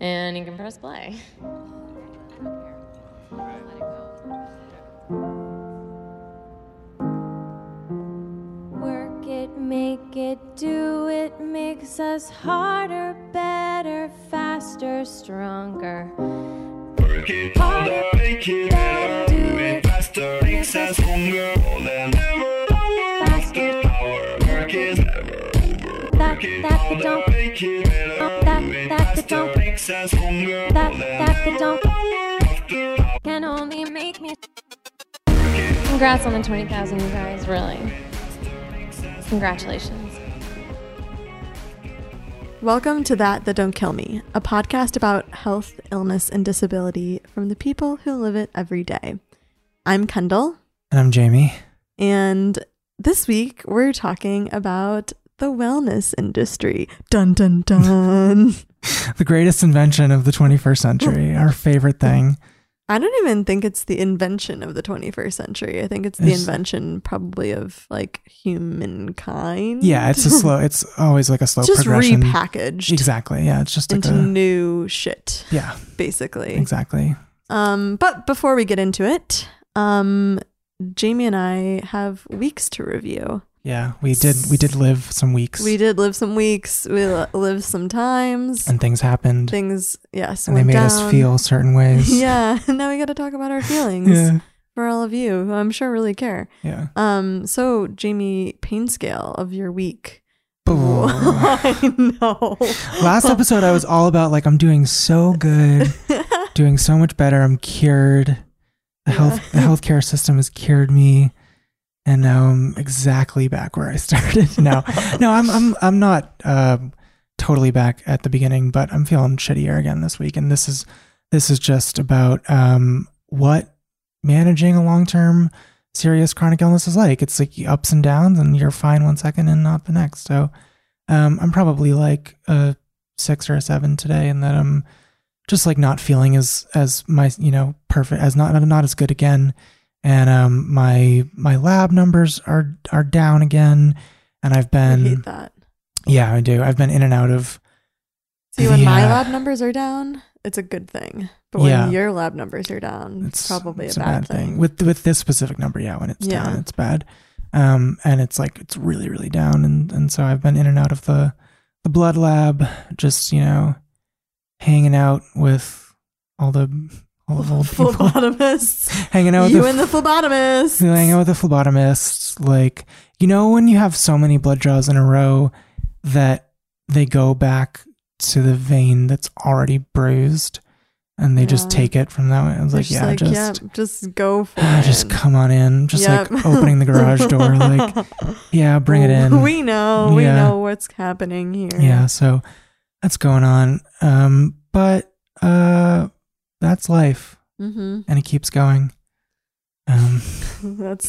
and you can press play. Work it, make it, do it, makes us harder, better, faster, stronger. Work it, harder, make it, better, do it, faster, makes us stronger than ever, faster, power, work is never over. That that don't make it, that that don't makes us stronger, that don't can only make me. Congrats on the 20,000, you guys, really. Congratulations. Welcome to That That Don't Kill Me, a podcast about health, illness, and disability from the people who live it every day. I'm Kendall. And I'm Jamie. And this week, we're talking about the wellness industry. Dun, dun, dun. The greatest invention of the 21st century, our favorite thing. I don't even think it's the invention of the 21st century. I think it's the invention probably of like humankind. Yeah, it's always like a slow progression. Just repackaged. Exactly. Yeah, it's just into like new shit. Yeah. Basically. Exactly. But before we get into it, Jamie and I have weeks to review. Yeah, we did live some weeks. We did live some weeks. We lived some times. And things happened. Things, yes. And they made us feel certain ways. Yeah. And now we got to talk about our feelings for all of you who I'm sure really care. Yeah. So Jamie, pain scale of your week. I know. Last episode, I was all about like, I'm doing so good, doing so much better. I'm cured. The healthcare system has cured me. And now I'm exactly back where I started. No, I'm not totally back at the beginning, but I'm feeling shittier again this week. And this is just about what managing a long-term serious chronic illness is like. It's like ups and downs, and you're fine one second and not the next. So I'm probably like a 6 or a 7 today, and then I'm just like not feeling as my perfect as not as good again. And my lab numbers are down again, and I've been. I hate that. Yeah, I do. I've been in and out of. See, when my lab numbers are down, it's a good thing. But when your lab numbers are down, it's probably a bad thing. With this specific number, when it's down, it's bad. And it's like it's really, really down, and so I've been in and out of the blood lab, just hanging out with all of old people. Phlebotomists. Hanging out with you and the phlebotomists. Hanging out with the phlebotomists. Like, when you have so many blood draws in a row that they go back to the vein that's already bruised and they just take it from that way. I was just go for it. Just come on in. Just like opening the garage door. Like, bring it in. We know. Yeah. We know what's happening here. Yeah. So that's going on. But that's life, and it keeps going. That's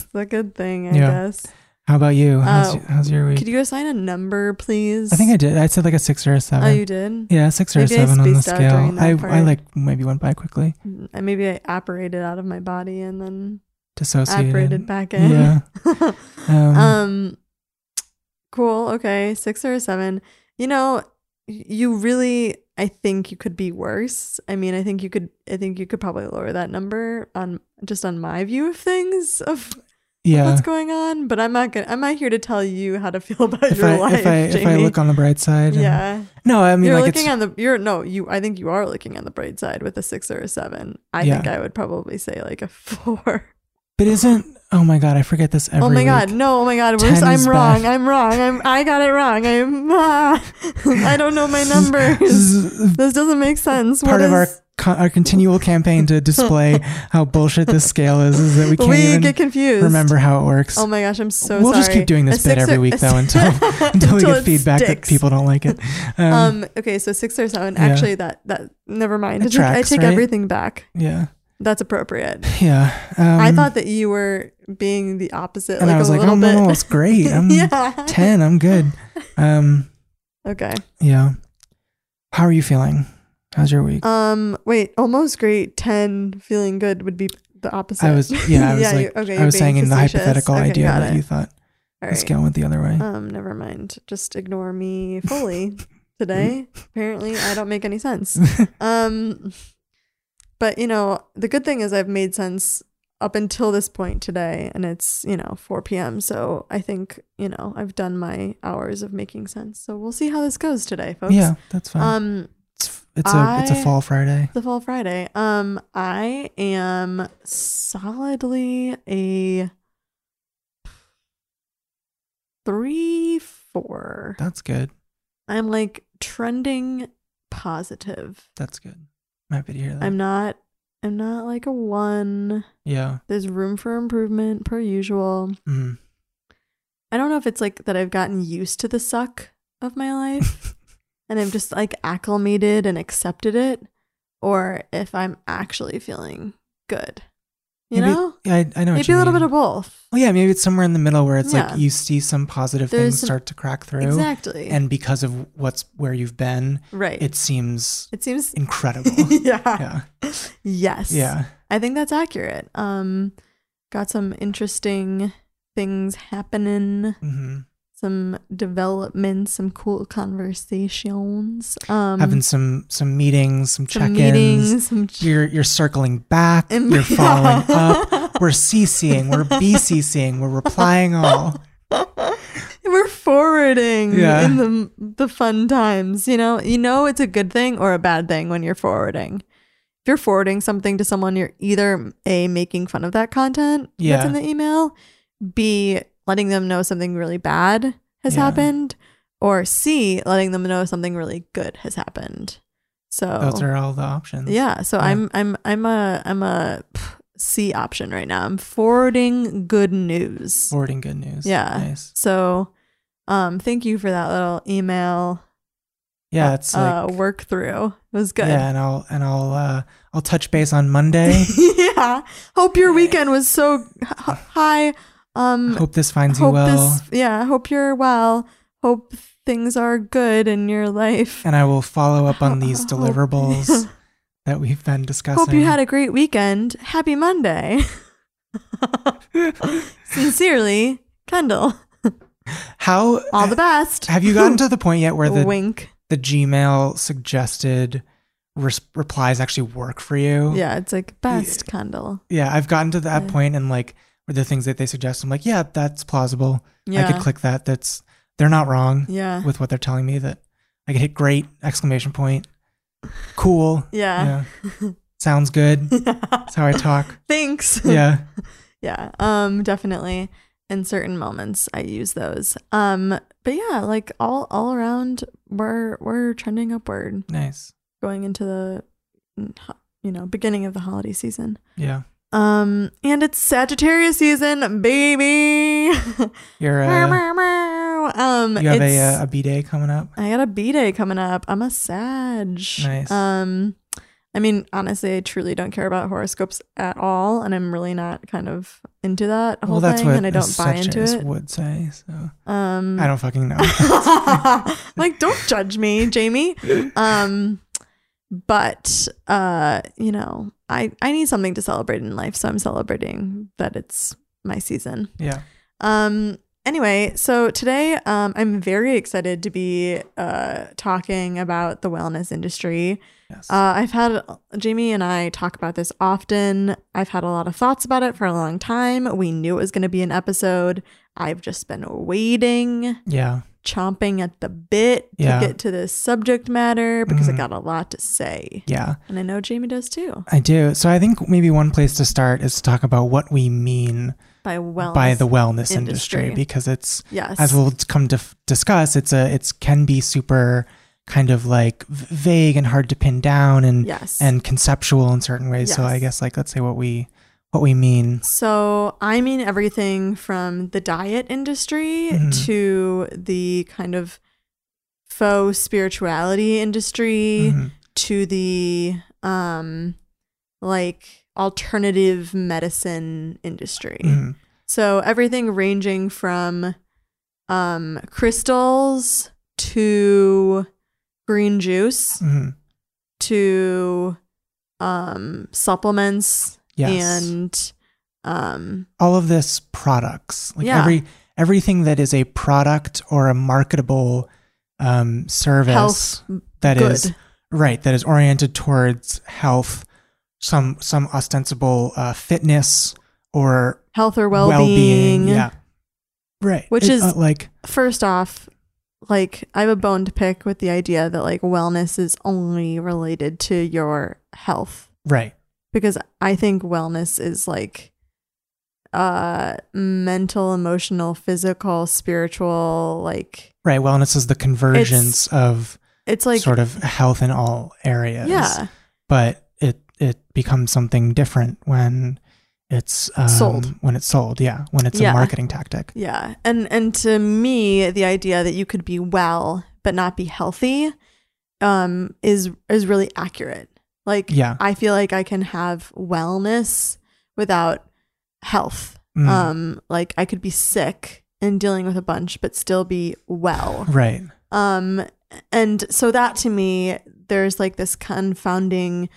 the good thing, I guess. How about you? How's your week? Could you assign a number, please? I think I did. I said like a 6 or a 7. Oh, you did? Yeah, 6 or a 7 on the scale. I like maybe went by quickly. Maybe I operated out of my body and then dissociated, operated back in. Yeah. Cool. Okay, 6 or a 7. You really. I think you could be worse. I mean, I think you could probably lower that number on my view of things of what's going on. But I'm not here to tell you how to feel about your life. Jamie. If I look on the bright side, no, I mean, you're like looking I think you are looking on the bright side with a 6 or a 7. I think I would probably say like a 4. But isn't? Oh my god, I forget this every. Oh my god, week. No! Oh my god, I'm wrong. I got it wrong. I don't know my numbers. This doesn't make sense. Part of our continual campaign to display how bullshit this scale is that we can't even get confused. Remember how it works. Oh my gosh, I'm so sorry. We'll just keep doing this bit every week though until we get feedback that people don't like it. Okay, so 6 or 7. Actually, that never mind. I take everything back. Yeah. That's appropriate. Yeah. I thought that you were being the opposite. And like I was bit. No, it's great. I'm 10. I'm good. Okay. Yeah. How are you feeling? How's your week? Wait, almost great. 10 feeling good would be the opposite. I was saying in the hypothetical idea that you thought the scale went the other way. Never mind. Just ignore me fully. today. Apparently, I don't make any sense. But, you know, the good thing is I've made sense up until this point today, and it's, you know, 4 p.m. So I think, you know, I've done my hours of making sense. So we'll see how this goes today, folks. Yeah, that's fine. It's a fall Friday. It's a fall Friday. I am solidly a 3-4. That's good. I'm like trending positive. That's good. I'm happy to hear that. I'm not like a 1. Yeah. There's room for improvement per usual. Mm. I don't know if it's like that I've gotten used to the suck of my life and I'm just like acclimated and accepted it, or if I'm actually feeling good. You know? Yeah, I know. Maybe a little bit of both. Well, yeah, maybe it's somewhere in the middle where it's like you see some positive things start to crack through. Exactly. And because of where you've been, right, it seems incredible. Yeah. Yes. Yeah. I think that's accurate. Got some interesting things happening. Mm-hmm. Some developments, some cool conversations. Having some meetings, some check-ins. You're circling back. You're following up. We're CCing. We're BCCing. We're replying all. We're forwarding in the fun times. You know, it's a good thing or a bad thing when you're forwarding. If you're forwarding something to someone, you're either A, making fun of that content that's in the email, B, letting them know something really bad has happened, or C, letting them know something really good has happened. So those are all the options. Yeah. So I'm a C option right now. I'm forwarding good news. Forwarding good news. Yeah. Nice. So, thank you for that little email. Yeah, it's like work through. It was good. Yeah, and I'll touch base on Monday. Yeah. Hope your weekend was so high. Hope this finds you well. Hope you're well. Hope things are good in your life. And I will follow up on these deliverables that we've been discussing. Hope you had a great weekend. Happy Monday. Sincerely, Kendall. All the best. Have you gotten to the point yet where the wink, the Gmail suggested replies actually work for you? Yeah, it's like best Kendall. Yeah, I've gotten to that point and like, or the things that they suggest, I'm like, yeah, that's plausible. Yeah. I could click that. They're not wrong with what they're telling me. That I could hit great, exclamation point, cool. Yeah. Sounds good. That's how I talk. Thanks. Yeah. Yeah. Definitely. In certain moments I use those. But yeah, like all around we're trending upward. Nice. Going into the beginning of the holiday season. Yeah. And it's Sagittarius season, baby. You have a B-Day coming up? I got a B-Day coming up. I'm a Sag. Nice. I mean, honestly, I truly don't care about horoscopes at all, and I'm really not kind of into that whole thing, and I don't buy into it. Would say so. I don't fucking know. Like, don't judge me, Jamie. But, you know, I need something to celebrate in life. So I'm celebrating that it's my season. Yeah. Anyway, so today I'm very excited to be talking about the wellness industry. Yes. I've had Jamie and I talk about this often. I've had a lot of thoughts about it for a long time. We knew it was going to be an episode. I've just been waiting. Yeah. Chomping at the bit to get to this subject matter because I got a lot to say. Yeah. And I know Jamie does too. I do. So I think maybe one place to start is to talk about what we mean by the wellness industry, because it's, as we'll come to discuss, it's can be super kind of like vague and hard to pin down and conceptual in certain ways. Yes. So I guess like, let's say what we mean. So I mean everything from the diet industry to the kind of faux spirituality industry to the like alternative medicine industry. Mm-hmm. So everything ranging from crystals to green juice to supplements. Yes. And all of this products, like everything that is a product or a marketable service health that good. Is right, that is oriented towards health, some ostensible fitness or health or well-being. Yeah, right. Which is like, first off, like, I have a bone to pick with the idea that like wellness is only related to your health, right? Because I think wellness is like mental, emotional, physical, spiritual, like, right. Wellness is the convergence of, it's like sort of health in all areas. Yeah, but it becomes something different when it's sold. When it's sold, yeah. When it's a marketing tactic. Yeah, and to me, the idea that you could be well but not be healthy is really accurate. Like, yeah. I feel like I can have wellness without health. Like, I could be sick and dealing with a bunch, but still be well. Right. And so that, to me, there's like this confoundingness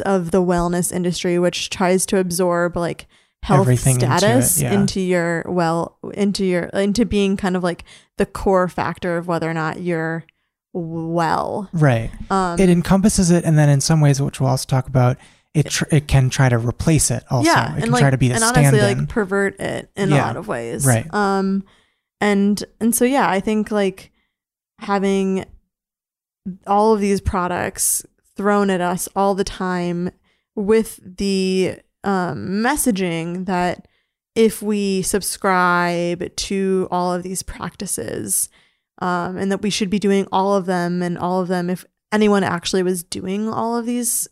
of the wellness industry, which tries to absorb like health everything status into, it, yeah. into being kind of like the core factor of whether or not you're well. Right. It encompasses it, and then in some ways, which we'll also talk about, it can try to replace it also. Yeah, it can like, try to be the stand-in. And honestly, like, pervert it in a lot of ways. Right. And so, yeah, I think like having all of these products thrown at us all the time with the messaging that if we subscribe to all of these practices and that we should be doing all of them, if anyone actually was doing all of these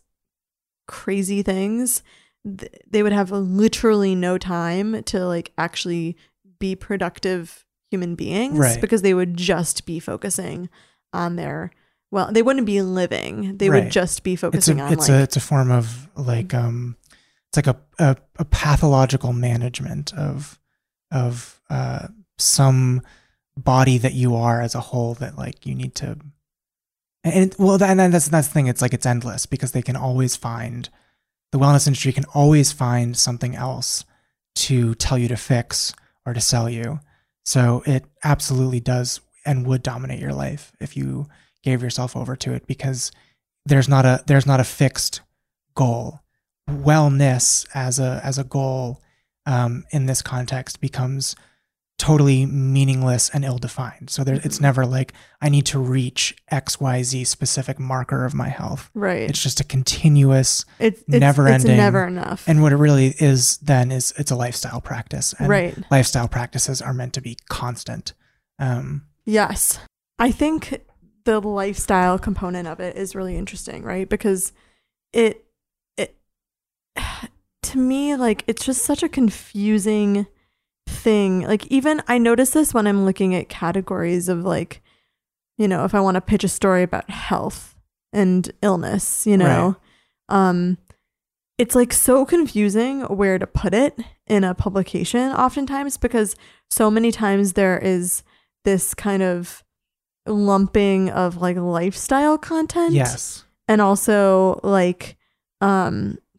crazy things, they would have literally no time to like actually be productive human beings, right? Because they would just be focusing on their, well, they wouldn't be living, they right. would just be focusing it's a form of like it's like a pathological management of some body that you are as a whole, that like you need to. And well, and that's the thing. It's like, it's endless, because they can always find, the wellness industry can always find something else to tell you to fix or to sell you. So it absolutely does and would dominate your life if you gave yourself over to it, because there's not a fixed goal. Wellness as a goal in this context becomes totally meaningless and ill-defined. So there, it's never like, I need to reach XYZ specific marker of my health. Right. It's just a continuous, never-ending. It's never enough. And what it really is then is, it's a lifestyle practice. And right. lifestyle practices are meant to be constant. Yes. I think the lifestyle component of it is really interesting, right? Because it to me, like, it's just such a confusing thing. Like, even I notice this when I'm looking at categories of, like, you know, if I want to pitch a story about health and illness, you know, right. It's like so confusing where to put it in a publication oftentimes, because so many times there is this kind of lumping of like lifestyle content, yes, and also like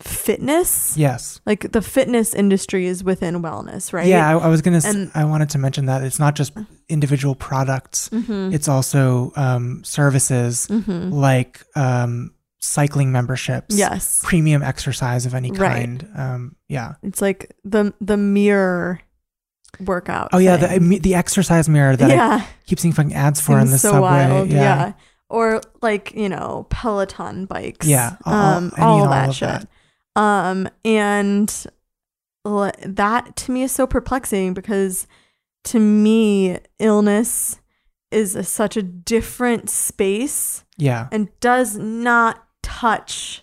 fitness, yes, like the fitness industry is within wellness, right? Yeah, I was gonna I wanted to mention that it's not just individual products, mm-hmm. it's also services, mm-hmm. like cycling memberships, yes, premium exercise of any kind, right. Yeah, it's like the mirror workout. Oh yeah, the exercise mirror that I keep seeing fucking ads for in the subway. Wild. Yeah, or like, you know, Peloton bikes, yeah, all that of shit. That. And that to me is so perplexing, because to me, illness is such a different space, yeah, and does not touch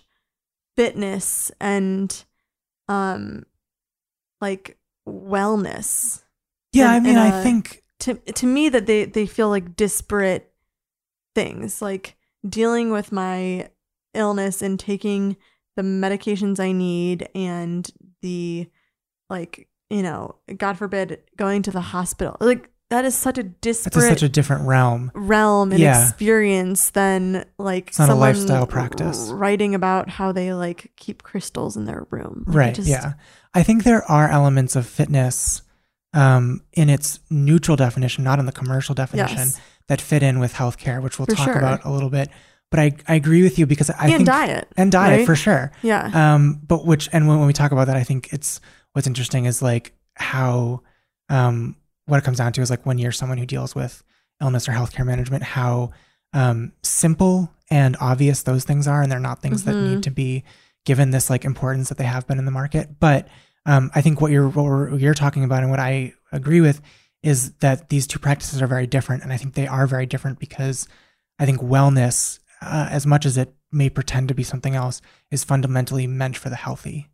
fitness and like wellness. Yeah, and, I mean, I think to me that they feel like disparate things, like dealing with my illness and taking the medications I need and the, like, you know, God forbid, going to the hospital. Like, that is such a disparate... That's such a different realm and experience than, like, it's not someone a lifestyle practice. Writing about how they, like, keep crystals in their room. Like, right, I think there are elements of fitness in its neutral definition, not in the commercial definition, yes. that fit in with healthcare, which we'll talk about a little bit. But I agree with you because I think diet right? for sure. Yeah. But when we talk about that, I think it's what's interesting is like how what it comes down to is like when you're someone who deals with illness or healthcare management, how simple and obvious those things are, and they're not things that need to be given this like importance that they have been in the market. But I think what you're talking about and what I agree with is that these two practices are very different. And I think they are very different because I think wellness, as much as it may pretend to be something else, is fundamentally meant for the healthy.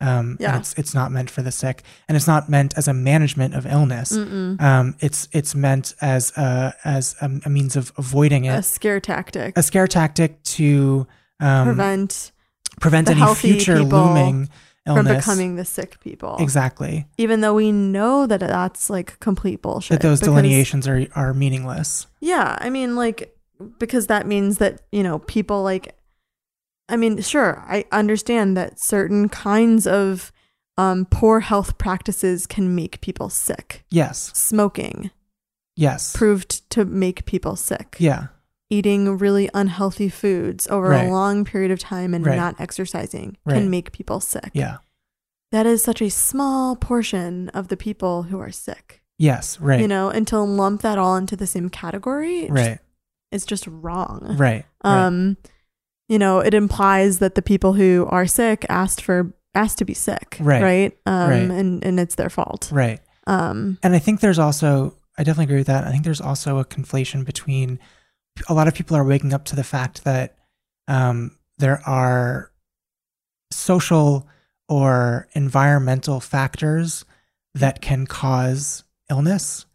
And it's not meant for the sick, and it's not meant as a management of illness. It's meant as a means of avoiding it. A scare tactic to prevent any future looming illness from becoming the sick people. Exactly. Even though we know that that's like complete bullshit. That those delineations are meaningless. Yeah, I mean, like, because that means that, you know, people like, I mean, sure, I understand that certain kinds of poor health practices can make people sick. Yes. Smoking. Yes. Proved to make people sick. Yeah. Eating really unhealthy foods over a long period of time and not exercising can make people sick. Yeah. That is such a small portion of the people who are sick. Yes, right. You know, and to lump that all into the same category, it's just wrong. Right. You know, it implies that the people who are sick asked to be sick. Right. Right. And it's their fault. Right. And I think there's also, I definitely agree with that. I think there's also a conflation between, a lot of people are waking up to the fact that there are social or environmental factors that can cause illness.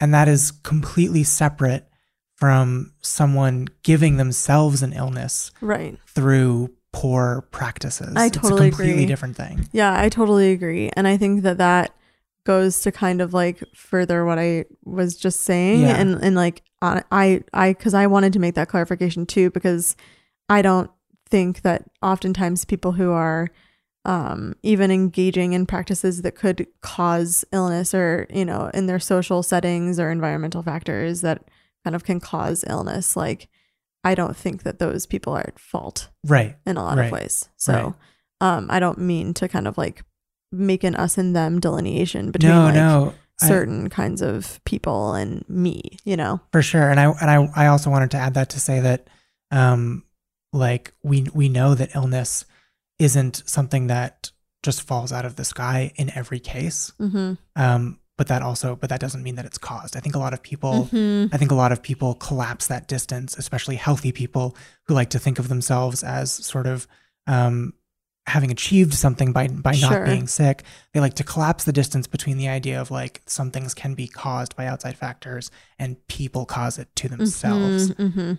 And that is completely separate from someone giving themselves an illness through poor practices. I totally agree. It's a completely different thing. Yeah, I totally agree. And I think that that goes to kind of like further what I was just saying. Yeah. And like, because I wanted to make that clarification too, because I don't think that oftentimes people who are even engaging in practices that could cause illness or, you know, in their social settings or environmental factors that kind of can cause illness, like I don't think that those people are at fault in a lot of ways. So I don't mean to kind of like make an us and them delineation between certain kinds of people and me, you know, for sure. And I also wanted to add that to say that like we know that illness isn't something that just falls out of the sky in every case. But that doesn't mean that it's caused. I think a lot of people collapse that distance, especially healthy people who like to think of themselves as sort of having achieved something by not being sick. They like to collapse the distance between the idea of like some things can be caused by outside factors and people cause it to themselves.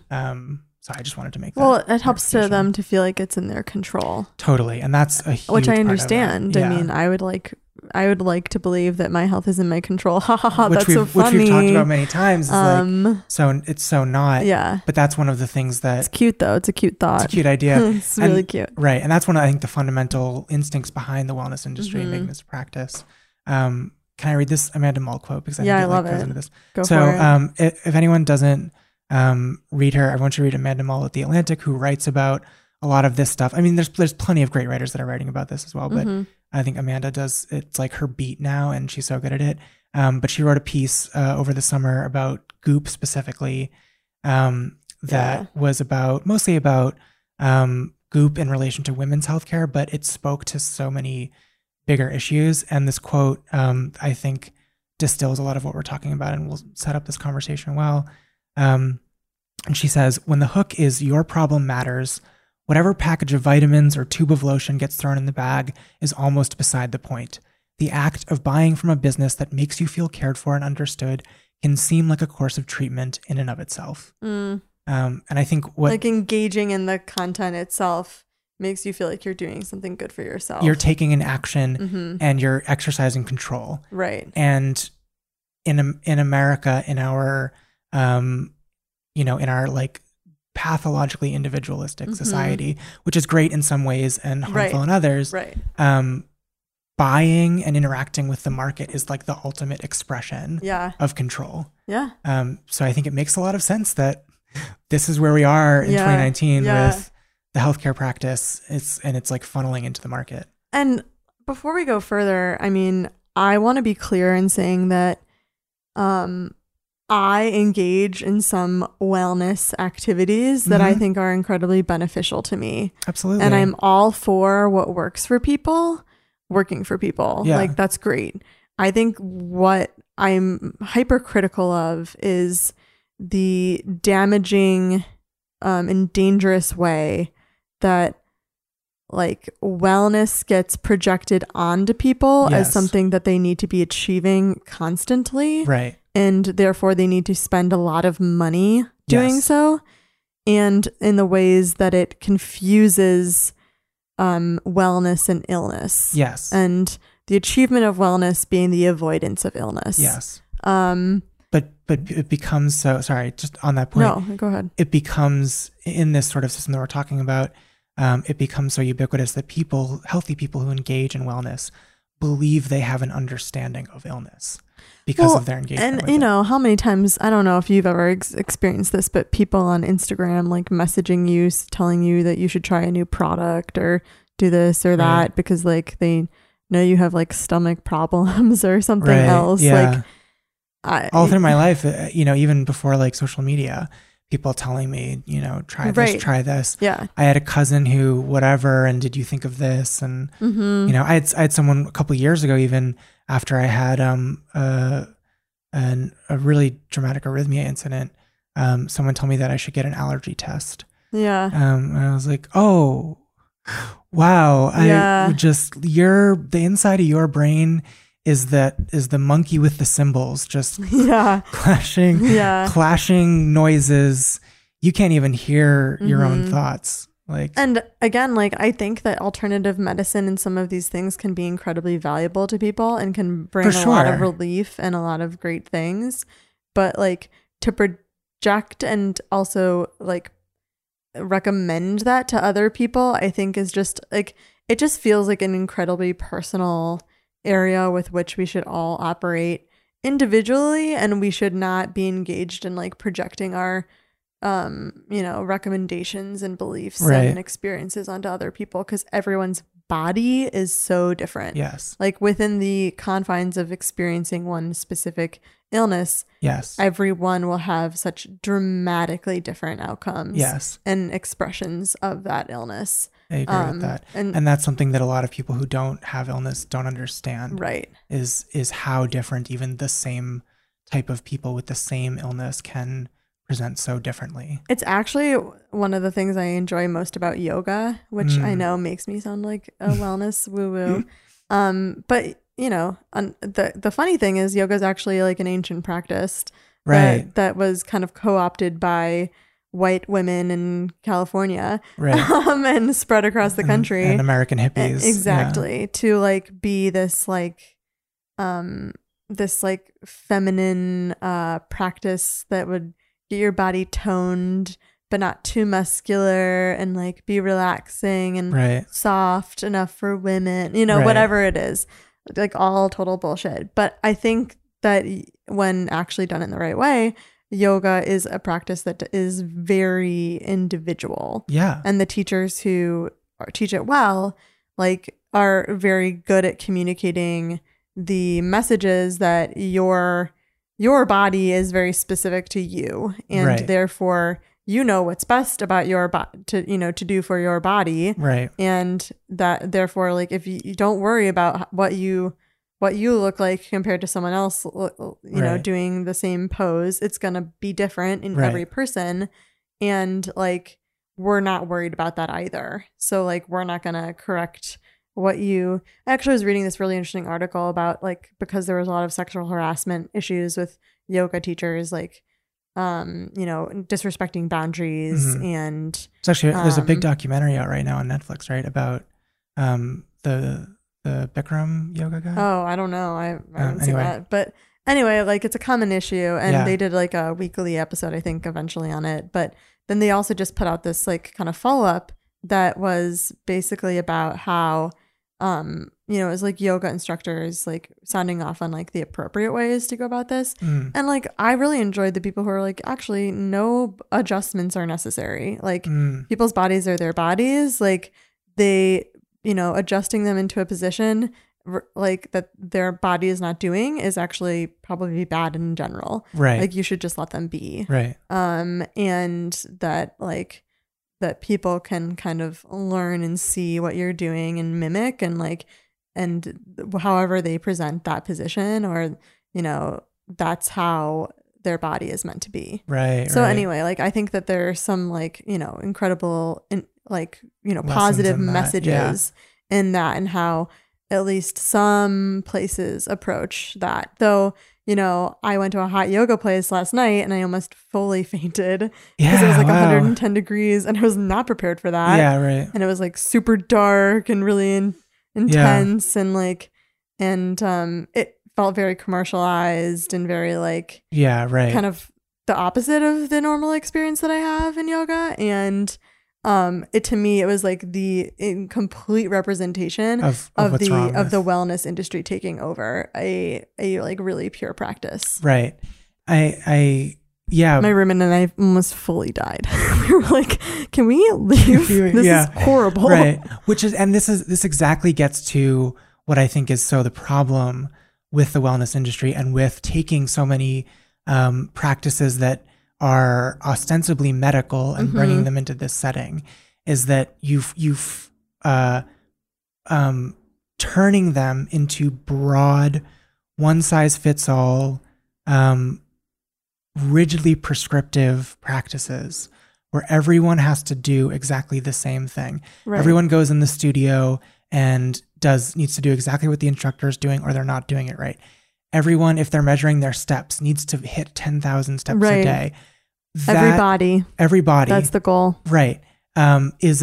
So I just wanted to make that. Well, it helps to them to feel like it's in their control. Totally. And that's a huge part. Which I understand. Yeah. I mean, I would like to believe that my health is in my control. Ha ha ha. That's so funny. Which we've talked about many times. Is like, so it's so not. Yeah. But that's one of the things that. It's cute though. It's a cute thought. It's a cute idea. It's really cute. Right. And that's one of, I think, the fundamental instincts behind the wellness industry and making this a practice. Can I read this Amanda Moll quote? Because I think it goes into this. Go for it. If anyone doesn't read her, I want you to read Amanda Moll at The Atlantic, who writes about a lot of this stuff. I mean, there's plenty of great writers that are writing about this as well, but I think Amanda does, it's like her beat now and she's so good at it. But she wrote a piece over the summer about Goop specifically that was mostly about Goop in relation to women's healthcare, but it spoke to so many bigger issues. And this quote, I think, distills a lot of what we're talking about and will set up this conversation well. And she says, when the hook is your problem matters, whatever package of vitamins or tube of lotion gets thrown in the bag is almost beside the point. The act of buying from a business that makes you feel cared for and understood can seem like a course of treatment in and of itself. And I think what... Like engaging in the content itself makes you feel like you're doing something good for yourself. You're taking an action and you're exercising control. Right. And in America, in our, you know, in our like... pathologically individualistic society, which is great in some ways and harmful in others. Right. buying and interacting with the market is like the ultimate expression of control. Yeah. So I think it makes a lot of sense that this is where we are in 2019 with the healthcare practice. It's like funneling into the market. And before we go further, I mean, I want to be clear in saying that I engage in some wellness activities that I think are incredibly beneficial to me. Absolutely. And I'm all for what works for people, working for people. Yeah. Like, that's great. I think what I'm hypercritical of is the damaging and dangerous way that like wellness gets projected onto people as something that they need to be achieving constantly. Right. And therefore they need to spend a lot of money doing so. And in the ways that it confuses wellness and illness. Yes. And the achievement of wellness being the avoidance of illness. Yes. But it becomes so, sorry, just on that point. No, go ahead. It becomes, in this sort of system that we're talking about, it becomes so ubiquitous that people, healthy people who engage in wellness, believe they have an understanding of illness because of their engagement. And you know, how many times, I don't know if you've ever experienced this, but people on Instagram like messaging you, telling you that you should try a new product or do this or that because like they know you have like stomach problems or something else. Yeah. Like, all through my life, you know, even before like social media, people telling me, you know, try this. Yeah. I had a cousin who whatever, and did you think of this? And, you know, I had someone a couple of years ago, even after I had a really dramatic arrhythmia incident, someone told me that I should get an allergy test. Yeah. And I was like, oh, wow. The inside of your brain is the monkey with the cymbals just clashing noises. You can't even hear your own thoughts. Like, and again, like I think that alternative medicine and some of these things can be incredibly valuable to people and can bring a lot of relief and a lot of great things. But like to project and also like recommend that to other people, I think is just like, it just feels like an incredibly personal area with which we should all operate individually, and we should not be engaged in like projecting our you know, recommendations and beliefs and experiences onto other people, because everyone's body is so different. Yes. Like within the confines of experiencing one specific illness, yes, everyone will have such dramatically different outcomes, yes, and expressions of that illness. I agree with that. And that's something that a lot of people who don't have illness don't understand. Right. Is how different even the same type of people with the same illness can present so differently. It's actually one of the things I enjoy most about yoga, which I know makes me sound like a wellness woo-woo. But, you know, the funny thing is yoga is actually like an ancient practice that was kind of co-opted by white women in California and spread across the country, and American hippies to like be this like feminine practice that would get your body toned but not too muscular and like be relaxing and soft enough for women, you know, whatever it is, like all total bullshit. But I think that when actually done in the right way, yoga is a practice that is very individual. Yeah. And the teachers who teach it well, like, are very good at communicating the messages that your body is very specific to you. And therefore, you know what's best about your body to do for your body. Right. And that therefore, like, if you don't worry about what you look like compared to someone else, you know, doing the same pose, it's going to be different in every person. And like, we're not worried about that either. So like, we're not going to correct I actually was reading this really interesting article about like, because there was a lot of sexual harassment issues with yoga teachers, like, you know, disrespecting boundaries. And it's actually, there's a big documentary out right now on Netflix, about the Bikram yoga guy? Oh, I don't know. I haven't seen that. But anyway, like, it's a common issue. And they did like a weekly episode, I think, eventually on it. But then they also just put out this like kind of follow-up that was basically about how you know, as like yoga instructors, like sounding off on like the appropriate ways to go about this. And like, I really enjoyed the people who are like, actually no adjustments are necessary. Like people's bodies are their bodies. Like they, you know, adjusting them into a position like that their body is not doing is actually probably bad in general. Right. Like you should just let them be. Right. And that like, that people can kind of learn and see what you're doing and mimic and like, and however they present that position or, you know, that's how their body is meant to be. Right. So anyway, like, I think that there are some like, you know, incredible and like, you know, lessons positive messages in that and how at least some places approach that. Though, you know, I went to a hot yoga place last night and I almost fully fainted because it was like 110 degrees and I was not prepared for that. Yeah, right. And it was like super dark and really intense and like, and it felt very commercialized and very like, kind of the opposite of the normal experience that I have in yoga. And it, to me, it was like the complete representation of the wellness industry taking over a like really pure practice. Right. My roommate and I almost fully died. We were like, can we leave? This is horrible. Right. Which is, and this exactly gets to what I think is so the problem with the wellness industry and with taking so many practices that are ostensibly medical and bringing them into this setting, is that you've turning them into broad, one size fits all, rigidly prescriptive practices where everyone has to do exactly the same thing. Right. Everyone goes in the studio and needs to do exactly what the instructor is doing, or they're not doing it right. Everyone, if they're measuring their steps, needs to hit 10,000 steps a day. Everybody. That's the goal. Right. Is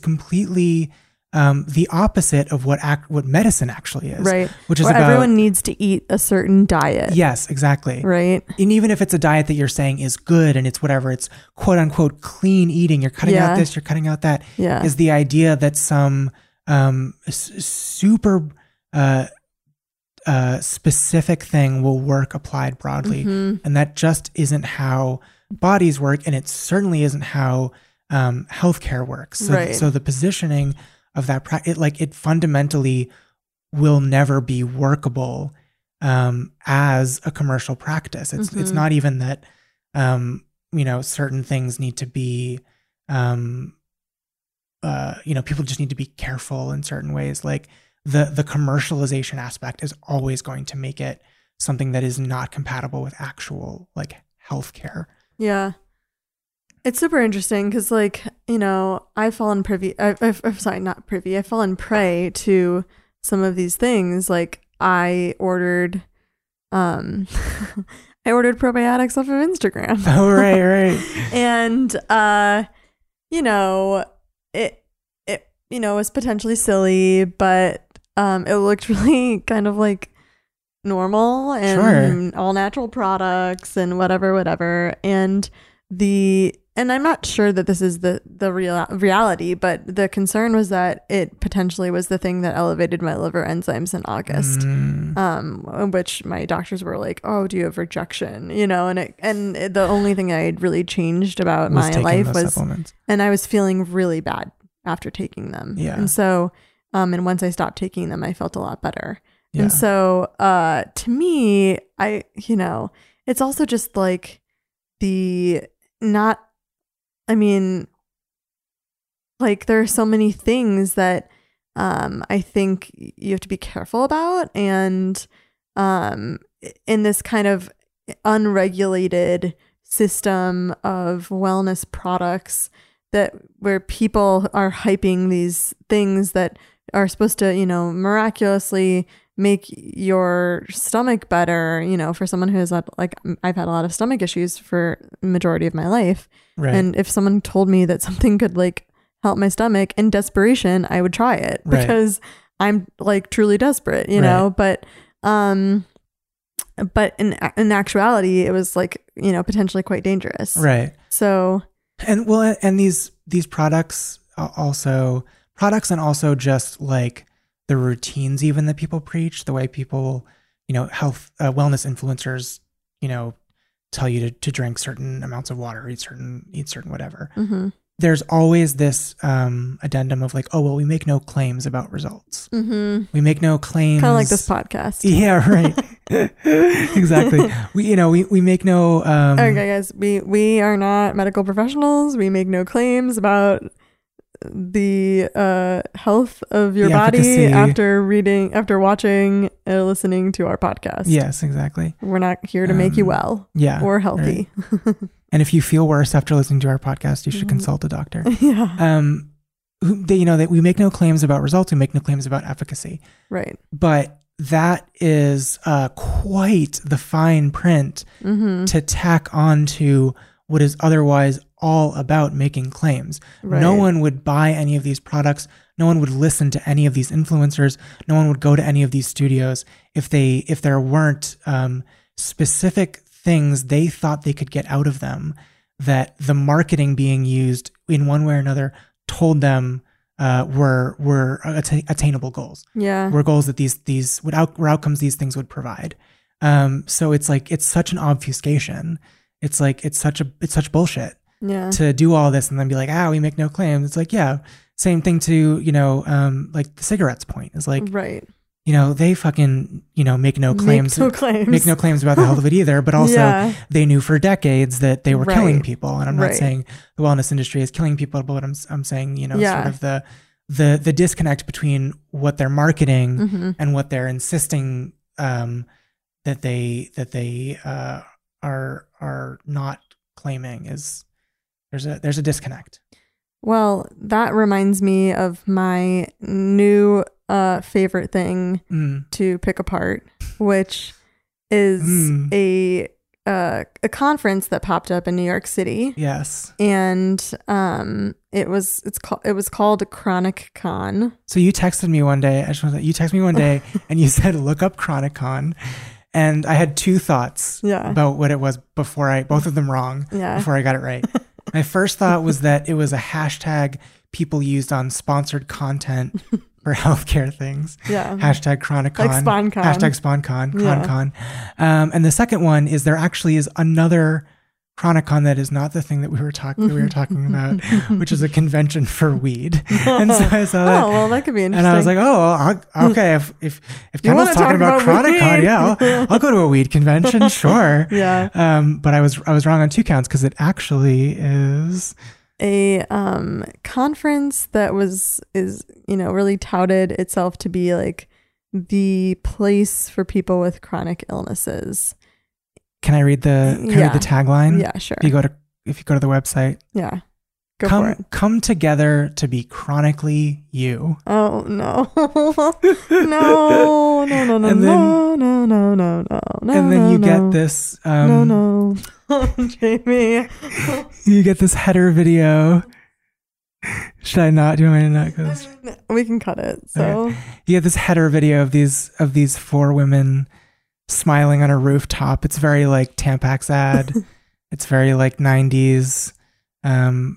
completely the opposite of what medicine actually is. Right. Which is everyone needs to eat a certain diet. Yes, exactly. Right. And even if it's a diet that you're saying is good and it's whatever, it's quote unquote clean eating. You're cutting out this, you're cutting out that. Yeah. Is the idea that some super specific thing will work applied broadly, and that just isn't how bodies work, and it certainly isn't how healthcare works. So, so the positioning of that it fundamentally will never be workable as a commercial practice. It's not even that you know, certain things need to be you know, people just need to be careful in certain ways. Like the commercialization aspect is always going to make it something that is not compatible with actual like healthcare. Yeah. It's super interesting because, like, you know, I've fallen prey to some of these things. Like I ordered, I ordered probiotics off of Instagram. Oh, right. And, you know, it was potentially silly, but it looked really kind of like normal and all natural products and whatever. And I'm not sure that this is the reality, but the concern was that it potentially was the thing that elevated my liver enzymes in August, which my doctors were like, "Oh, do you have rejection?" You know, and the only thing I had really changed about my life was, and I was feeling really bad after taking them. Yeah. And so, and once I stopped taking them, I felt a lot better. Yeah. And so, to me, you know, it's also just like there are so many things that, I think you have to be careful about. And, in this kind of unregulated system of wellness products where people are hyping these things that are supposed to, you know, miraculously make your stomach better, you know, for someone who has like, I've had a lot of stomach issues for the majority of my life. Right. And if someone told me that something could like help my stomach in desperation, I would try it because I'm like truly desperate, you know, but in actuality, it was like, you know, potentially quite dangerous. Right. So... And these products and also just like the routines even that people preach, the way people, you know, health, wellness influencers, you know, tell you to drink certain amounts of water, eat certain whatever. Mm-hmm. There's always this addendum of like, oh, well, we make no claims about results. Mm-hmm. We make no claims. Kind of like this podcast. Yeah, right. Exactly. We make no. Okay, guys, we are not medical professionals. We make no claims about the health of your body after watching and listening to our podcast. Yes, exactly. We're not here to make you well or healthy. Right. And if you feel worse after listening to our podcast, you should consult a doctor. Yeah. That we make no claims about results. We make no claims about efficacy. Right. But that is quite the fine print to tack onto what is otherwise all about making claims. Right. No one would buy any of these products. No one would listen to any of these influencers. No one would go to any of these studios if there weren't specific things they thought they could get out of them that the marketing being used in one way or another told them were attainable goals. Yeah, were goals that were outcomes these things would provide. So it's like it's such an obfuscation. It's like it's such bullshit. Yeah. To do all this and then be like, we make no claims. It's like, yeah, same thing to, like the cigarettes point is like, right. They fucking, make no claims. Make no claims about the health of it either. But also they knew for decades that they were killing people. And I'm not saying the wellness industry is killing people, but I'm saying, sort of the disconnect between what they're marketing and what they're insisting that they are not claiming is. There's a disconnect. Well, that reminds me of my new favorite thing to pick apart, which is a conference that popped up in New York City. Yes, and it was called Chronicon. So you texted me one day. And you said, "Look up Chronicon." And I had two thoughts about what it was before both of them wrong before I got it right. My first thought was that it was a hashtag people used on sponsored content for healthcare things. Yeah. Hashtag Chronicon. Like SponCon. Hashtag SponCon. Chronicon. Yeah. And the second one is there actually is another Chronicon that is not the thing that we were talking about, which is a convention for weed. And so I saw that. Oh, well, that could be interesting. And I was like, okay, if Kendall's talking about Chronicon, I'll go to a weed convention, sure. Yeah. But I was wrong on two counts because it actually is a conference that is really touted itself to be like the place for people with chronic illnesses. Can I read the tagline? Yeah, sure. If you go to the website. Yeah. Come together to be chronically you. Oh no. No. And then you get this Jamie. You get this header video. Should I not? Do you want me to not go this? We can cut it. So okay. You get this header video of these four women smiling on a rooftop. It's very like Tampax ad. It's very like 90s. But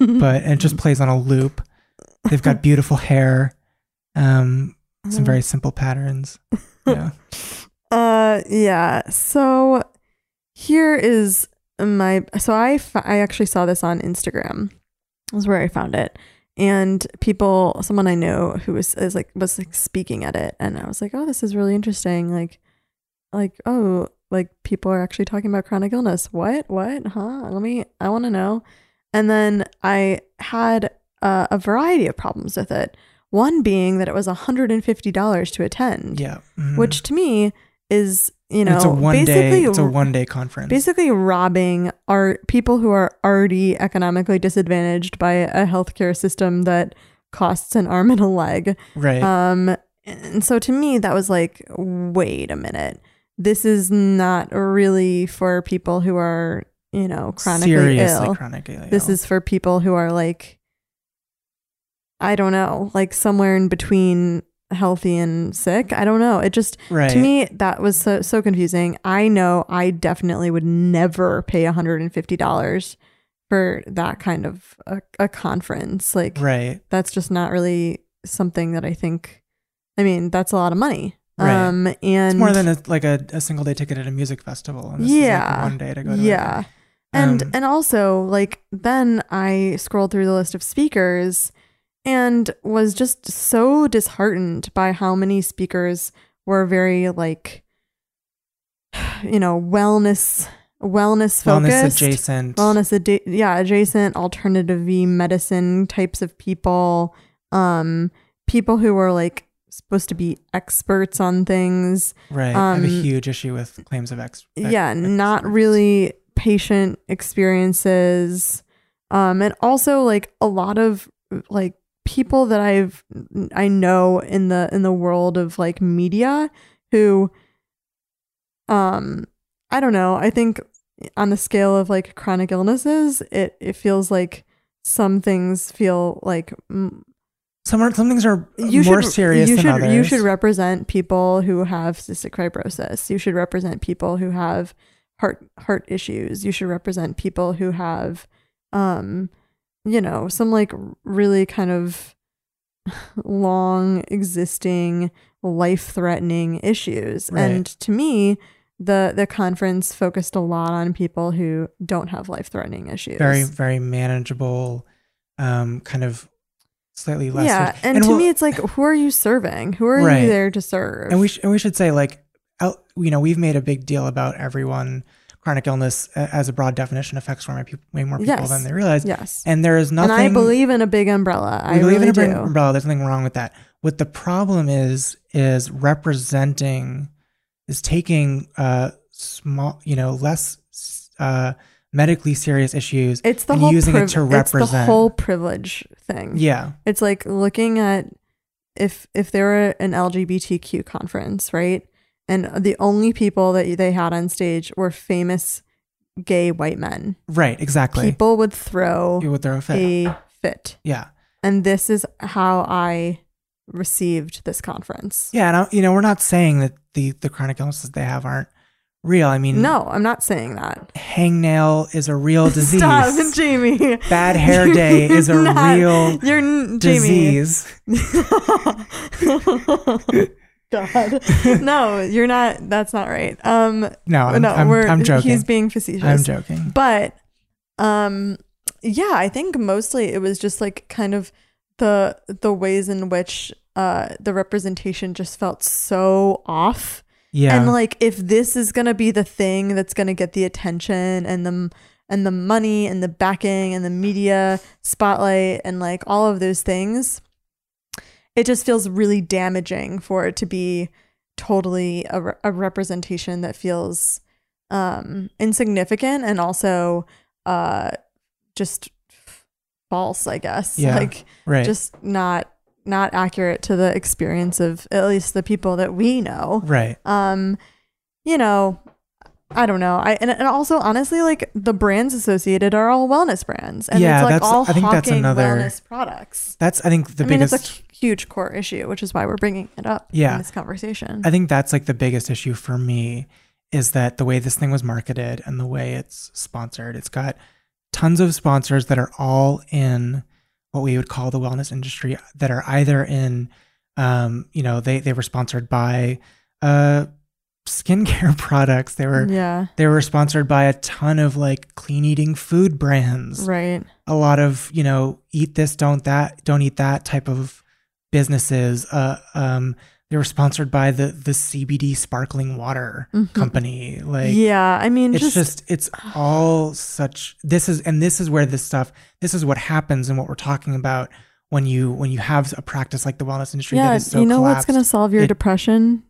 it just plays on a loop. They've got beautiful hair. Some very simple patterns. Yeah. So here is I actually saw this on Instagram. This is where I found it. And someone I know who was speaking at it, and I was like, oh, this is really interesting. Like people are actually talking about chronic illness. What? Huh? I want to know. And then I had a variety of problems with it. One being that it was $150 to attend. Yeah. Mm-hmm. Which to me is, it's a one-day conference. Basically robbing our people who are already economically disadvantaged by a healthcare system that costs an arm and a leg. Right. And so to me, that was like, wait a minute. This is not really for people who are, chronically seriously ill. Chronically ill. This is for people who are like, I don't know, like somewhere in between healthy and sick. I don't know. It just, to me, that was so confusing. I know I definitely would never pay $150 for that kind of a conference. Like, that's just not really something that I think, I mean, that's a lot of money. Right. And it's more than a single day ticket at a music festival. And this is one day to go to. Yeah. And also then I scrolled through the list of speakers and was just so disheartened by how many speakers were very wellness focused, adjacent alternative-y medicine types of people, people who were supposed to be experts on things. Right. I have a huge issue with claims of experts. Yeah, not really patient experiences. And also a lot of people that I know in the world of media who I don't know. I think on the scale of chronic illnesses, it feels like some things feel some things are more serious than others. You should represent people who have cystic fibrosis. You should represent people who have heart issues. You should represent people who have, some really kind of long existing life-threatening issues. Right. And to me, the conference focused a lot on people who don't have life-threatening issues. Very, very manageable, kind of slightly less. Yeah, and to me, it's who are you serving? Who are you there to serve? And we should say, we've made a big deal about everyone. Chronic illness, as a broad definition, affects way more people than they realize. Yes. And there is nothing. And I believe in a big umbrella. I believe in a big umbrella. There's nothing wrong with that. What the problem is representing, is taking small, less medically serious issues and using it to represent. It's the whole privilege thing. Yeah. It's looking at if there were an LGBTQ conference, right? And the only people that they had on stage were famous gay white men. Right, exactly. People would throw a fit. Yeah. And this is how I received this conference. Yeah, and we're not saying that the chronic illnesses they have aren't real. I mean, no, I'm not saying that. Hangnail is a real disease. Stop, Jamie. Bad hair day is a real disease. God. No, you're not. That's not right. I'm joking. He's being facetious. I'm joking. But I think mostly it was just kind of the ways in which the representation just felt so off. Yeah. And if this is going to be the thing that's going to get the attention and the money and the backing and the media spotlight and all of those things, it just feels really damaging for it to be totally a representation that feels insignificant and also just false, I guess. Yeah, right. Just not accurate to the experience of at least the people that we know. Right. I don't know. And also, honestly, the brands associated are all wellness brands, and hawking wellness products. That's, I think, the biggest. It's a huge core issue, which is why we're bringing it up in this conversation. I think that's the biggest issue for me is that the way this thing was marketed and the way it's sponsored. It's got tons of sponsors that are all in what we would call the wellness industry, that are either in, they were sponsored by skincare products. They were sponsored by a ton of clean eating food brands. Right. A lot of, eat this, don't eat that type of businesses. They were sponsored by the CBD sparkling water company. It's just it's all such, this is where this is what happens and what we're talking about when you have a practice like the wellness industry. Yeah. That is so collapsed. What's going to solve your depression?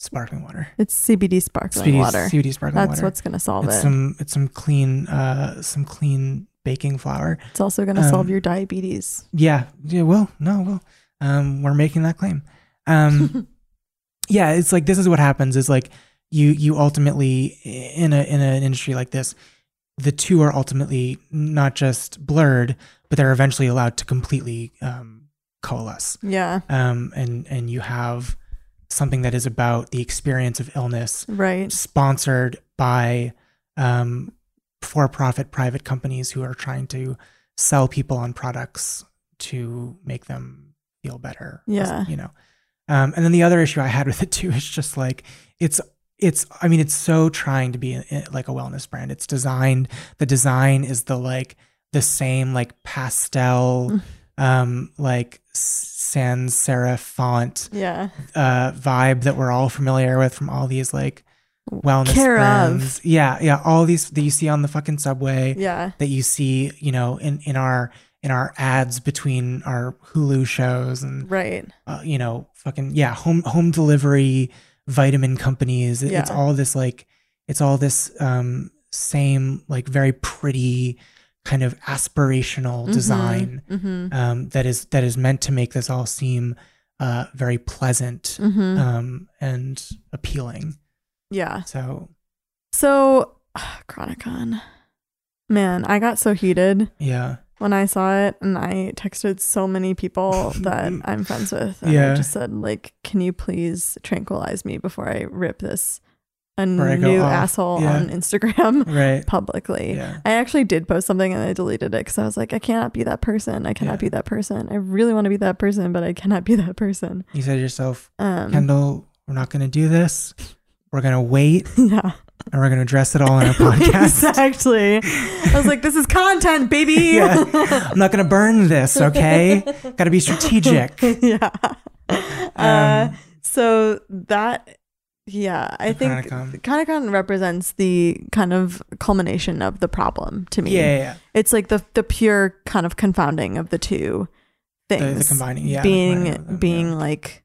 Sparkling water. It's CBD sparkling water. CBD sparkling water. That's what's going to solve it. It's some clean baking flour. It's also going to solve your diabetes. Yeah, it will. No, it will. We're making that claim. Yeah, it's this is what happens is you ultimately in an industry like this, the two are ultimately not just blurred, but they're eventually allowed to completely coalesce. Yeah. And you have something that is about the experience of illness, right? Sponsored by for-profit private companies who are trying to sell people on products to make them feel better. Yeah. You know? And then the other issue I had with it too is just like, it's so trying to be like a wellness brand. It's designed, the design is the same like pastel, like sans serif font vibe that we're all familiar with from all these like wellness brands. Yeah. Yeah. All these that you see on the fucking subway. Yeah. That you see, you know, in our ads between our Hulu shows and you know, fucking home delivery vitamin companies. It's all this like, same like very pretty kind of aspirational design that is meant to make this all seem very pleasant and appealing. Yeah. So Chronicon, man, I got so heated. Yeah. When I saw it, and I texted so many people that I'm friends with, and I just said, like, can you please tranquilize me before I rip this new asshole on Instagram publicly? Yeah. I actually did post something and I deleted it because I was like, I cannot be that person. I cannot be that person. I really want to be that person, but I cannot be that person. You said to yourself, Kendall, we're not going to do this. We're going to wait. Yeah. And we're going to address it all in our podcast. Exactly. I was like, this is content, baby. I'm not going to burn this, okay? Got to be strategic. Yeah. So that, I think Chronicon represents the kind of culmination of the problem to me. Yeah. It's like the pure kind of confounding of the two things. The combining, Being like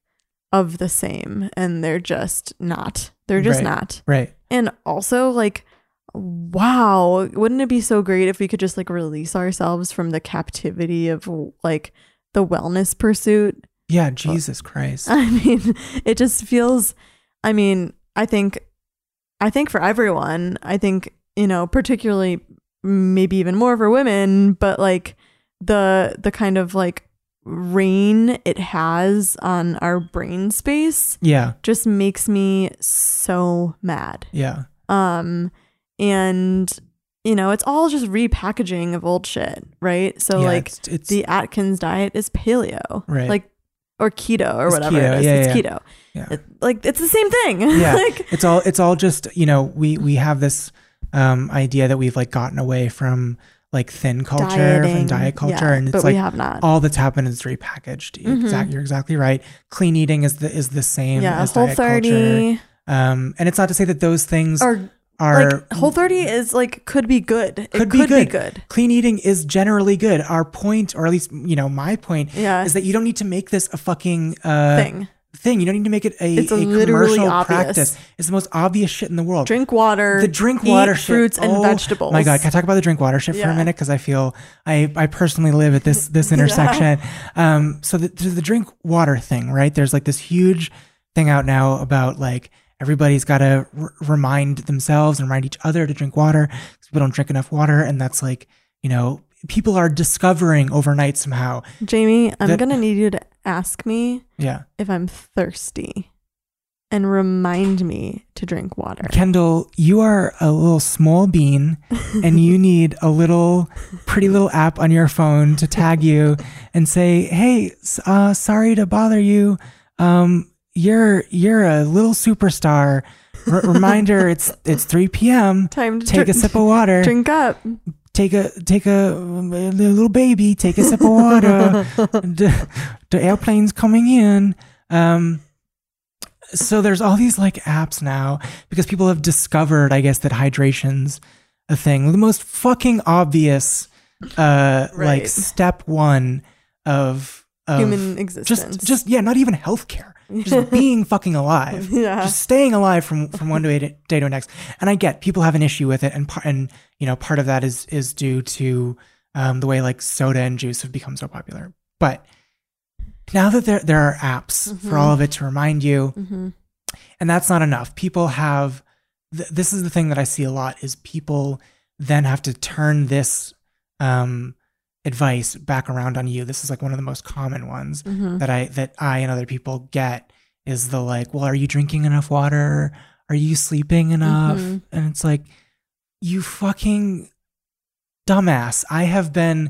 of the same, and they're just not. They're just not. Right. And also, like, wow, wouldn't it be so great if we could just like release ourselves from the captivity of like the wellness pursuit? Yeah, Jesus Christ. I mean, it just feels, I think for everyone, you know, particularly maybe even more for women, but like the kind of like rain it has on our brain space just makes me so mad. And you know, it's all just repackaging of old shit, right? So like it's the Atkins diet is paleo, right? Like, or keto, or it's whatever keto. It is. It's keto. Like, it's the same thing. Like, it's all just, you know, we have this idea that we've like gotten away from like thin culture and diet culture, and it's like all that's happened is repackaged. You're exactly right. Clean eating is the same as diet culture. And it's not to say that those things are like, Whole30 is like could be good. Clean eating is generally good. Our point, or at least, you know, my point, is that you don't need to make this a fucking thing. You don't need to make it a commercial practice. It's the most obvious shit in the world. Drink water. The drink water shit. Fruits and vegetables. My God, can I talk about the drink water shit for a minute? Because I feel I personally live at this intersection. So the drink water thing, right? There's like this huge thing out now about like everybody's got to remind themselves and remind each other to drink water because people don't drink enough water, and that's like, you know, people are discovering overnight somehow. Jamie, I'm going to need you to ask me if I'm thirsty and remind me to drink water. Kendall, you are a little small bean and you need a little pretty little app on your phone to tag you and say, hey, sorry to bother you. You're a little superstar. Reminder, it's 3 p.m. Time to take a sip of water. Drink up. Take a little baby, take a sip of water. The airplane's coming in. So there's all these like apps now because people have discovered, I guess, that hydration's a thing. The most fucking obvious, like step one of human existence. Just not even healthcare. Just being fucking alive. Just staying alive from one day to the next. And I get people have an issue with it, and you know, part of that is due to the way like soda and juice have become so popular. But now that there are apps for all of it to remind you, and that's not enough. People have this is the thing that I see a lot, is people then have to turn this advice back around on you. This is like one of the most common ones that I and other people get, is the like, well, are you drinking enough water? Are you sleeping enough? And it's like, you fucking dumbass. I have been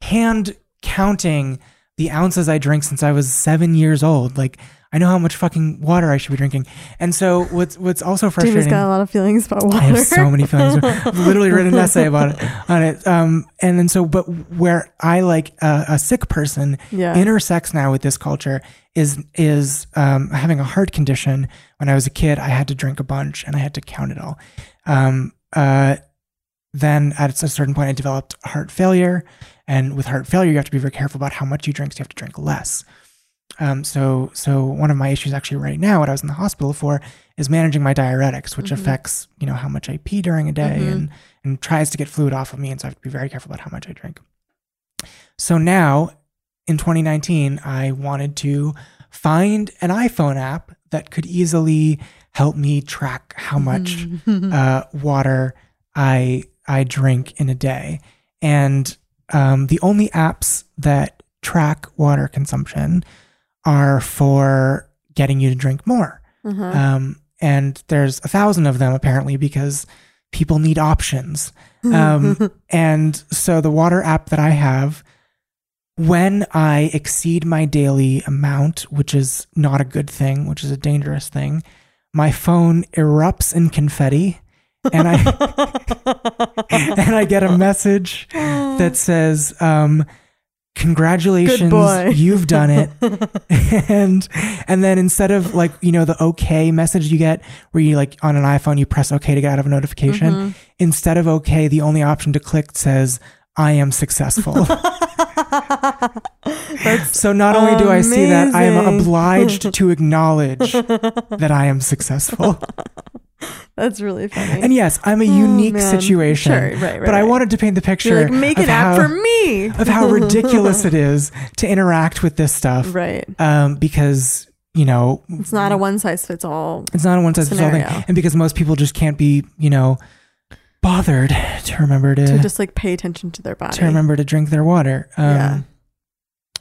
hand counting the ounces I drink since I was 7 years old. Like, I know how much fucking water I should be drinking. And so what's also frustrating. Jamie's got a lot of feelings about water. I have so many feelings. I've literally written an essay about it on it. And then so, but where I like a sick person intersects now with this culture is having a heart condition. When I was a kid, I had to drink a bunch and I had to count it all. Then at a certain point I developed heart failure, and with heart failure, you have to be very careful about how much you drink. So you have to drink less. So one of my issues actually right now, what I was in the hospital for, is managing my diuretics, which affects, you know, how much I pee during a day and tries to get fluid off of me. And so I have to be very careful about how much I drink. So now in 2019, I wanted to find an iPhone app that could easily help me track how much water I drink in a day. And the only apps that track water consumption are for getting you to drink more. And there's 1,000 of them apparently because people need options. And so the water app that I have, when I exceed my daily amount, which is not a good thing, which is a dangerous thing, my phone erupts in confetti and I get a message that says, congratulations, you've done it. and then instead of like, you know, the okay message you get where you like on an iPhone, you press okay to get out of a notification. Instead of okay, the only option to click says, I am successful. So not only do I see that, I am obliged to acknowledge that I am successful. That's really funny. And yes, I'm a unique situation. Sure, right, but I wanted to paint the picture. You're like, make an app for me. Of how ridiculous it is to interact with this stuff. Right. Because, you know, it's not a one size fits all. It's not a one size fits all thing. And because most people just can't be, you know, bothered to remember to just like pay attention to their body. To remember to drink their water. Yeah.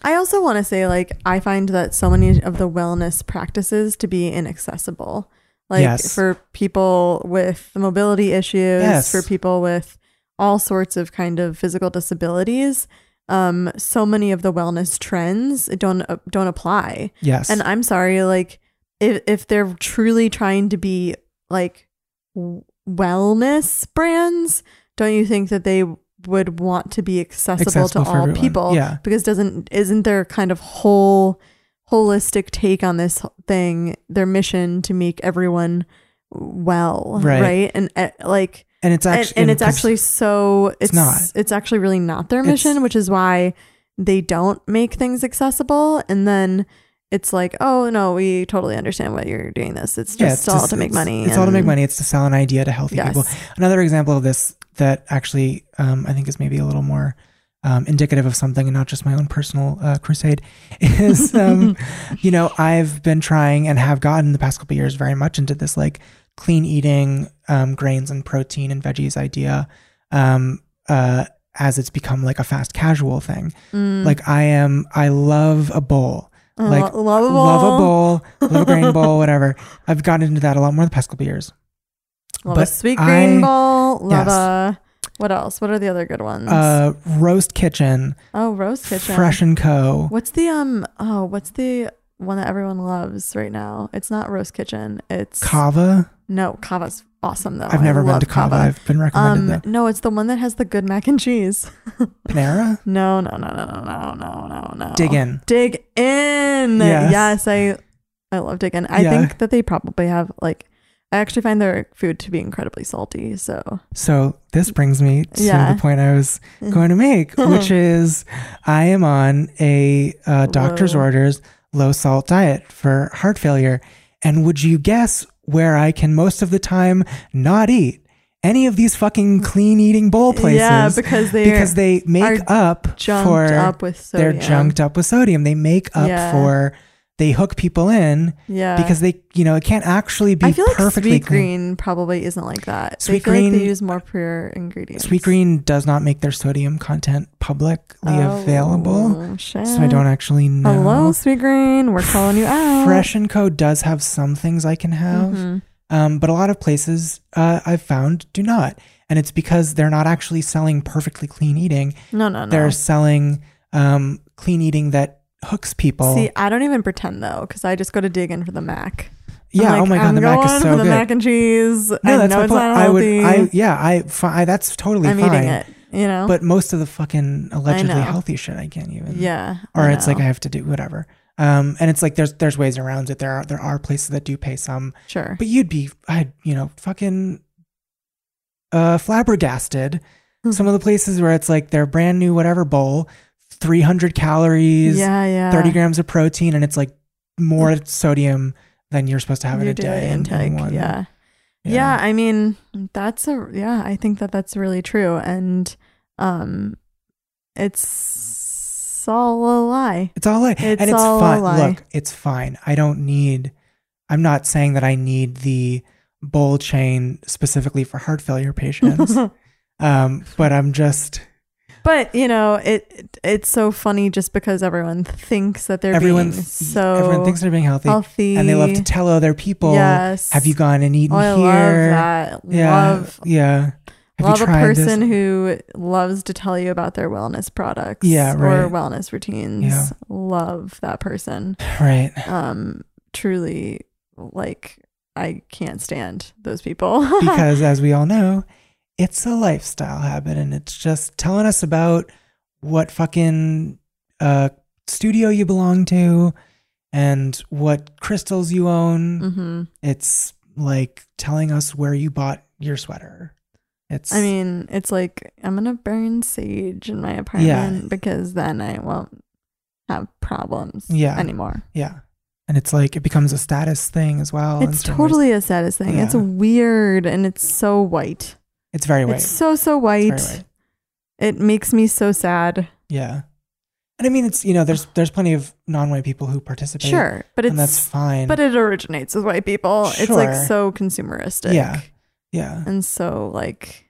I also want to say, like, I find that so many of the wellness practices to be inaccessible. Like for people with mobility issues, for people with all sorts of kind of physical disabilities, so many of the wellness trends don't apply. Yes, and I'm sorry, like if they're truly trying to be like wellness brands, don't you think that they would want to be accessible to all everyone. People? Yeah, because isn't there kind of holistic take on this thing, their mission to make everyone well, right? And like, and it's actually, and it's actually so it's not. It's actually really not their mission, which is why they don't make things accessible. And then it's like, oh no, we totally understand why you're doing this. It's just to make money. It's all to make money. It's to sell an idea to healthy people. Another example of this that actually I think is maybe a little more indicative of something and not just my own personal crusade is, you know, I've been trying and have gotten the past couple of years very much into this like clean eating, grains and protein and veggies idea, as it's become like a fast casual thing. Like I love a bowl, like love a grain bowl, whatever. I've gotten into that a lot more the past couple of years. Love a Sweetgreen bowl, what else? What are the other good ones? Roast Kitchen. Oh, Roast Kitchen. Fresh and Co. What's the what's the one that everyone loves right now? It's not Roast Kitchen. It's Cava. No, Cava's awesome though. I've never been to Cava. I've been recommended though. No, it's the one that has the good mac and cheese. Panera? No. Dig Inn. Dig Inn. Yes, I love Dig Inn. I think that they probably have like. I actually find their food to be incredibly salty. So this brings me to the point I was going to make, which is I am on a doctor's orders low salt diet for heart failure. And would you guess where I can most of the time not eat? Any of these fucking clean eating bowl places. Yeah, because they make up for they're junked up with sodium. They make up for. They hook people in because they, you know, it can't actually be perfectly clean. I feel like Sweetgreen probably isn't like that. Sweetgreen, like they use more pure ingredients. Sweetgreen does not make their sodium content publicly available. Shit. So I don't actually know. Hello, Sweetgreen. We're calling you out. Fresh and Co. does have some things I can have. But a lot of places I've found do not. And it's because they're not actually selling perfectly clean eating. No. They're selling clean eating that hooks people. See, I don't even pretend though, because I just go to Dig Inn for the Mac. Yeah. Like, oh my God, the Mac is so good. I'm going for the mac and cheese. No, that's my point. That's totally fine. I'm eating it. You know, but most of the fucking allegedly healthy shit I can't even. Yeah. Or it's like I have to do whatever. And it's like there's ways around it. There are places that do pay some. Sure. But I'd fucking flabbergasted. Mm-hmm. Some of the places where it's like their brand new whatever bowl, 300 calories, 30 grams of protein, and it's like more sodium than you're supposed to have in a day intake. Yeah. Yeah, I mean, I think that's really true. And it's all a lie. It's all a lie. And it's fine. Look, it's fine. I'm not saying that I need the bowl chain specifically for heart failure patients. But I'm just... But, you know, it's so funny just because everyone thinks that everyone thinks they're being healthy, and they love to tell other people, yes, have you gone and eaten here? I love that. Yeah. Love a person who loves to tell you about their wellness products or wellness routines. Yeah. Love that person. Right. Truly, like, I can't stand those people. Because as we all know... It's a lifestyle habit, and it's just telling us about what fucking studio you belong to and what crystals you own. Mm-hmm. It's like telling us where you bought your sweater. It's like, I'm going to burn sage in my apartment because then I won't have problems anymore. Yeah. And it's like it becomes a status thing as well. It's totally a status thing. Yeah. It's weird, and it's so white. It's very white. It's so white. It makes me so sad. Yeah. And I mean, it's, you know, there's plenty of non-white people who participate. Sure. But and that's fine. But it originates with white people. Sure. It's like so consumeristic. Yeah. Yeah. And so like,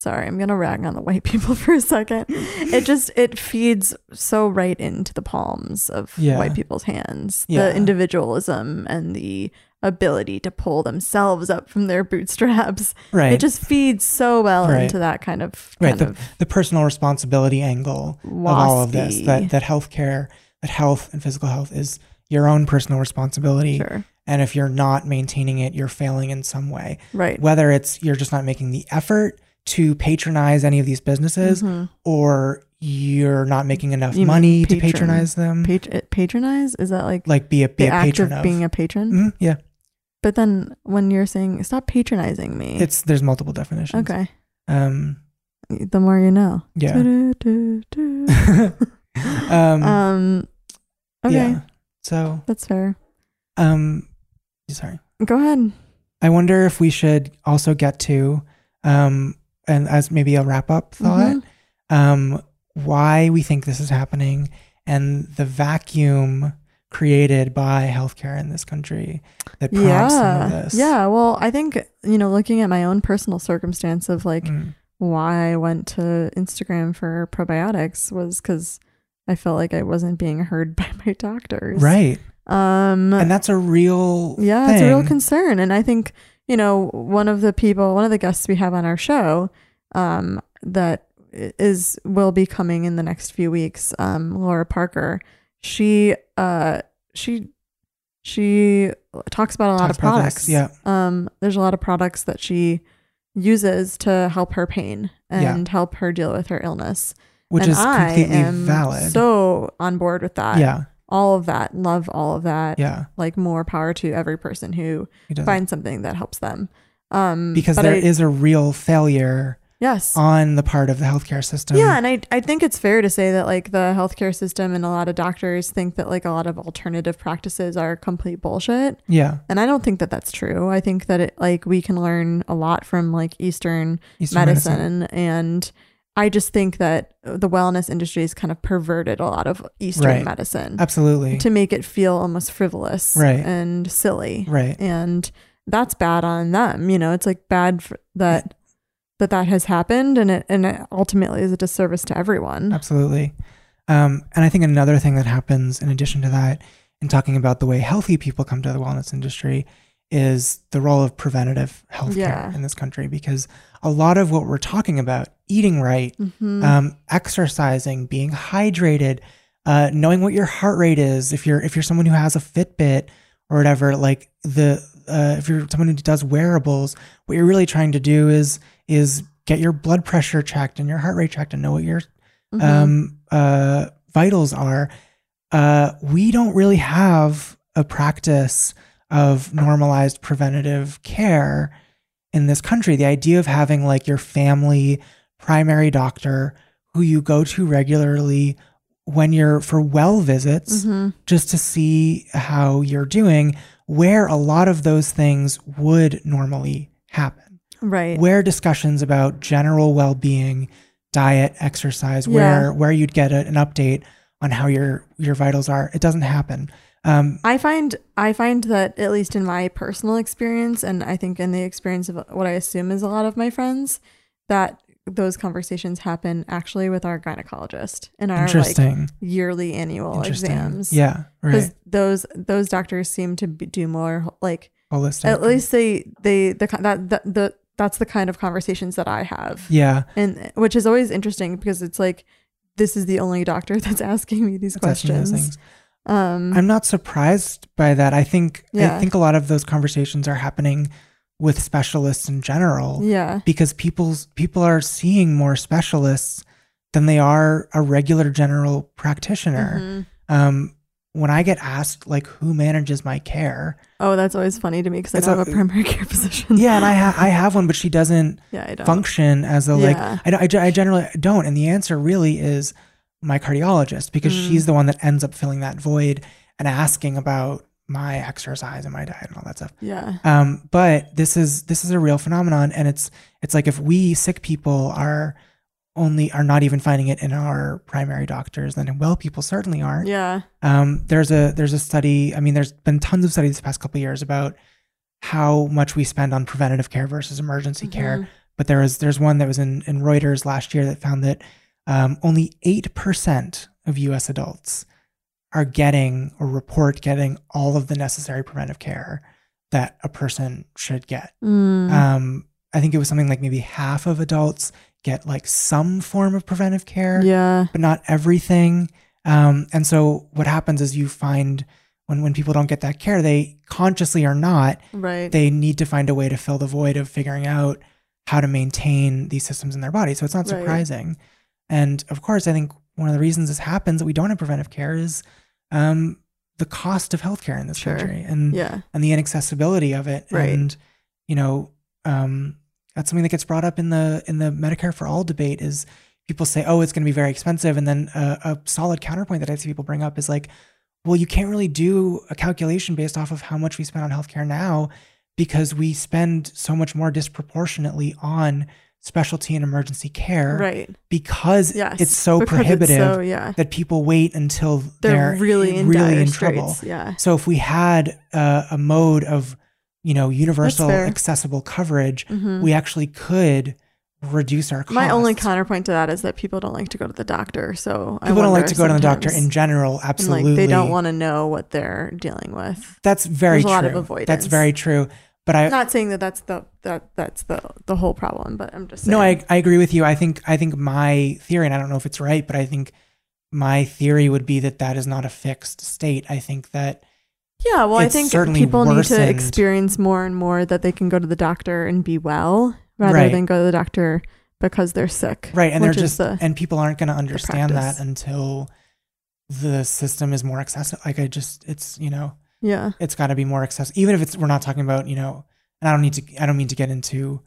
sorry, I'm going to rag on the white people for a second. It feeds so right into the palms of white people's hands. Yeah. The individualism and the ability to pull themselves up from their bootstraps. Right. It just feeds so well into that kind of the personal responsibility angle of all of this. That healthcare, that health and physical health is your own personal responsibility. Sure. And if you're not maintaining it, you're failing in some way. Right. Whether it's you're just not making the effort to patronize any of these businesses, mm-hmm, or you're not making enough money to patronize them. Patronize? Is that like be a patron of being a patron? Mm-hmm. Yeah. But then when you're saying stop patronizing me, there's multiple definitions. Okay. The more you know. Yeah. Okay. Yeah. So that's fair. Sorry. Go ahead. I wonder if we should also get to and as maybe a wrap up thought, mm-hmm, why we think this is happening and the vacuum created by healthcare in this country that prompts some of this. Yeah. Well, I think, you know, looking at my own personal circumstance of like why I went to Instagram for probiotics was because I felt like I wasn't being heard by my doctors. Right. And that's a real thing. It's a real concern. And I think, you know, one of the guests we have on our show, that will be coming in the next few weeks, Laura Parker, she talks about a lot of products. Yeah. There's a lot of products that she uses to help her pain and help her deal with her illness, which is completely valid. So on board with that. Yeah. All of that. Love all of that. Yeah. Like, more power to every person who finds something that helps them. Because there is a real failure. Yes. On the part of the healthcare system. Yeah. And I think it's fair to say that like the healthcare system and a lot of doctors think that like a lot of alternative practices are complete bullshit. Yeah. And I don't think that that's true. I think that we can learn a lot from like Eastern medicine. And I just think that the wellness industry has kind of perverted a lot of Eastern medicine. Absolutely. To make it feel almost frivolous. Right. And silly. Right. And that's bad on them. You know, it's like bad for that. That has happened, and it ultimately is a disservice to everyone. Absolutely. And I think another thing that happens in addition to that, in talking about the way healthy people come to the wellness industry, is the role of preventative healthcare in this country, because a lot of what we're talking about, eating right, mm-hmm, exercising, being hydrated, knowing what your heart rate is. If you're someone who has a Fitbit or whatever, like if you're someone who does wearables, what you're really trying to do is get your blood pressure checked and your heart rate checked and know what your vitals are. We don't really have a practice of normalized preventative care in this country. The idea of having like your family primary doctor who you go to regularly when you're for well visits, just to see how you're doing, where a lot of those things would normally happen. Right. Where discussions about general well-being, diet, exercise, where you'd get an update on how your vitals are, it doesn't happen. I find that, at least in my personal experience, and I think in the experience of what I assume is a lot of my friends, that those conversations happen actually with our gynecologist in our like yearly annual exams. Yeah, right. Because those doctors seem to do more like holistic. At least that's the kind of conversations that I have. Yeah, and which is always interesting because it's like this is the only doctor that's asking me these questions. I'm not surprised by that. I think a lot of those conversations are happening with specialists in general. Yeah. Because people are seeing more specialists than they are a regular general practitioner. When I get asked like who manages my care. Oh, that's always funny to me because I don't have a primary care physician. Yeah, and I have one, but she doesn't function as a I generally don't. And the answer really is my cardiologist, because she's the one that ends up filling that void and asking about my exercise and my diet and all that stuff. Yeah. But this is a real phenomenon, and it's like if we sick people are not even finding it in our primary doctors, then well people certainly aren't. Yeah. There's a study. I mean, there's been tons of studies the past couple of years about how much we spend on preventative care versus emergency care. But there's one that was in Reuters last year that found that only 8% of U.S. adults are getting all of the necessary preventive care that a person should get. I think it was something like maybe half of adults get like some form of preventive care, but not everything. And so what happens is you find when people don't get that care, they consciously or not, they need to find a way to fill the void of figuring out how to maintain these systems in their body. So it's not surprising. And of course, I think one of the reasons this happens that we don't have preventive care is the cost of healthcare in this country and the inaccessibility of it. Right. And, that's something that gets brought up in the Medicare for All debate is people say, oh, it's going to be very expensive. And then a solid counterpoint that I see people bring up is like, well, you can't really do a calculation based off of how much we spend on healthcare now because we spend so much more disproportionately on specialty and emergency care because it's so prohibitive that people wait until they're really in trouble. Yeah. So if we had a mode of universal accessible coverage, we actually could reduce our costs. My only counterpoint to that is that people don't like to go to the doctor. So people don't like to go to the doctor in general. Absolutely. And, like, they don't want to know what they're dealing with. That's very true. There's a lot of avoidance. That's very true. But I'm not saying that's the whole problem, but I'm just saying. No, I agree with you. I think my theory, and I don't know if it's right, but I think my theory would be that is not a fixed state. I think that I think people need to experience more and more that they can go to the doctor and be well rather than go to the doctor because they're sick. Right, and people aren't going to understand that until the system is more accessible. It's got to be more accessible. Even if we're not talking about, and I don't mean to get into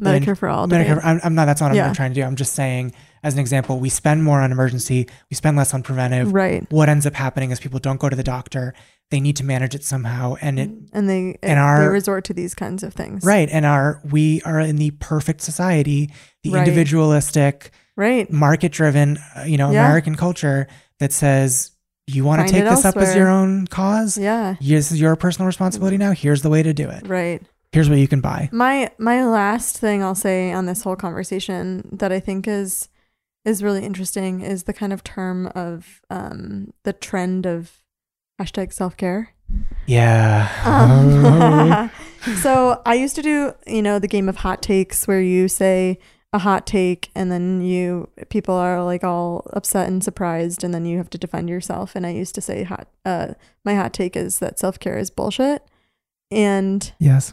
Medicare for all. I'm not. That's not what I'm trying to do. I'm just saying, as an example, we spend more on emergency, we spend less on preventive. Right. What ends up happening is people don't go to the doctor. They need to manage it somehow, and they resort to these kinds of things. Right. And we are in the perfect society, the individualistic, market-driven, American culture that says, you want to take this elsewhere up as your own cause? Yeah. This is your personal responsibility now. Here's the way to do it. Right. Here's what you can buy. My last thing I'll say on this whole conversation that I think is really interesting is the kind of term of the trend of hashtag self-care. Yeah. So I used to do, the game of hot takes where you say, a hot take, and then you people are like all upset and surprised, and then you have to defend yourself. And I used to say my hot take is that self-care is bullshit. And yes.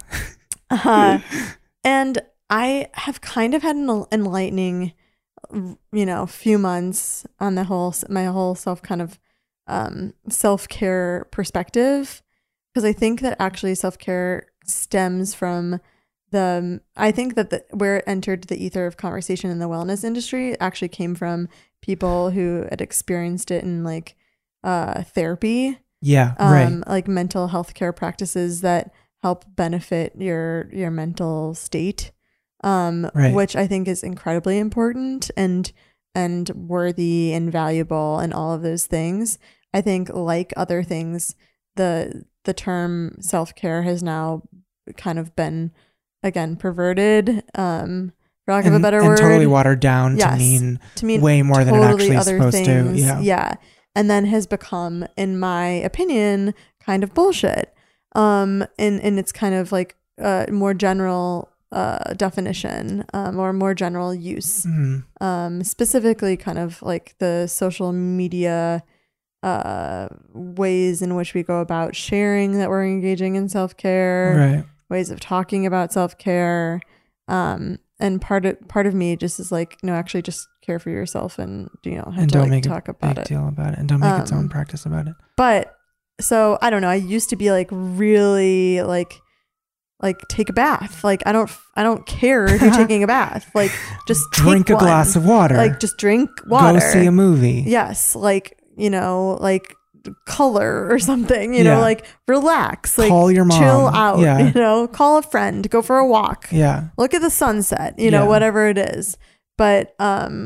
And I have kind of had an enlightening, you know, few months on the whole, my whole self kind of self-care perspective, because I think that actually self-care stems from the, I think that where it entered the ether of conversation in the wellness industry actually came from people who had experienced it in like therapy. Yeah, right. Like mental health care practices that help benefit your mental state, right. Which I think is incredibly important and worthy and valuable and all of those things. I think, like other things, the term self-care has now kind of been, again, perverted, for lack of a better word. And totally watered down to mean way more than it actually is supposed to. Yeah. Yeah. And then has become, in my opinion, kind of bullshit. And it's kind of like a more general definition or more general use. Mm-hmm. Specifically kind of like the social media ways in which we go about sharing that we're engaging in self-care. Right. Ways of talking about self-care, and part of me just is like, no, actually just care for yourself, and you know, have and to don't like make talk a about big it. Deal about it, and don't make its own practice about it. But so I don't know. I used to be like really like take a bath. Like I don't care if you're taking a bath. Like just drink a glass of water. Like just drink water. Go see a movie. Yes, like you know, like. Color or something, you know, like relax, like call your mom, chill out, you know, call a friend, go for a walk, look at the sunset, you know, whatever it is. But I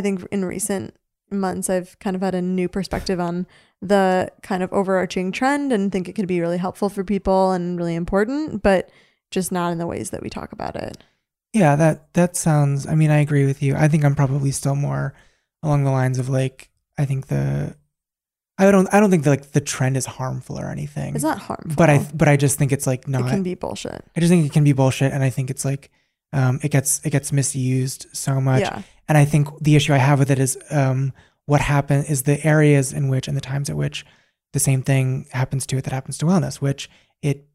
think in recent months I've kind of had a new perspective on the kind of overarching trend, and think it could be really helpful for people and really important, but just not in the ways that we talk about it. Yeah, that sounds, I mean, I agree with you. I think I'm probably still more along the lines of like, I think I don't think that, like, the trend is harmful or anything. It's not harmful. But I just think it's like not. It can be bullshit. I just think it can be bullshit, and I think it's like it gets misused so much. Yeah. And I think the issue I have with it is what happened is the areas in which and the times at which the same thing happens to it that happens to wellness, which it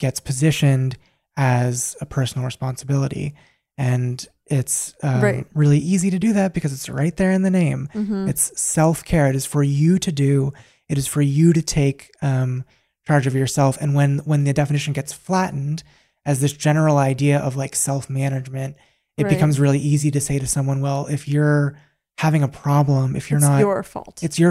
gets positioned as a personal responsibility, and it's right. Really easy to do that because it's right there in the name. Mm-hmm. It's self-care. It is for you to do. It is for you to take charge of yourself. And when the definition gets flattened as this general idea of like self-management, it becomes really easy to say to someone, well, if you're having a problem, it's your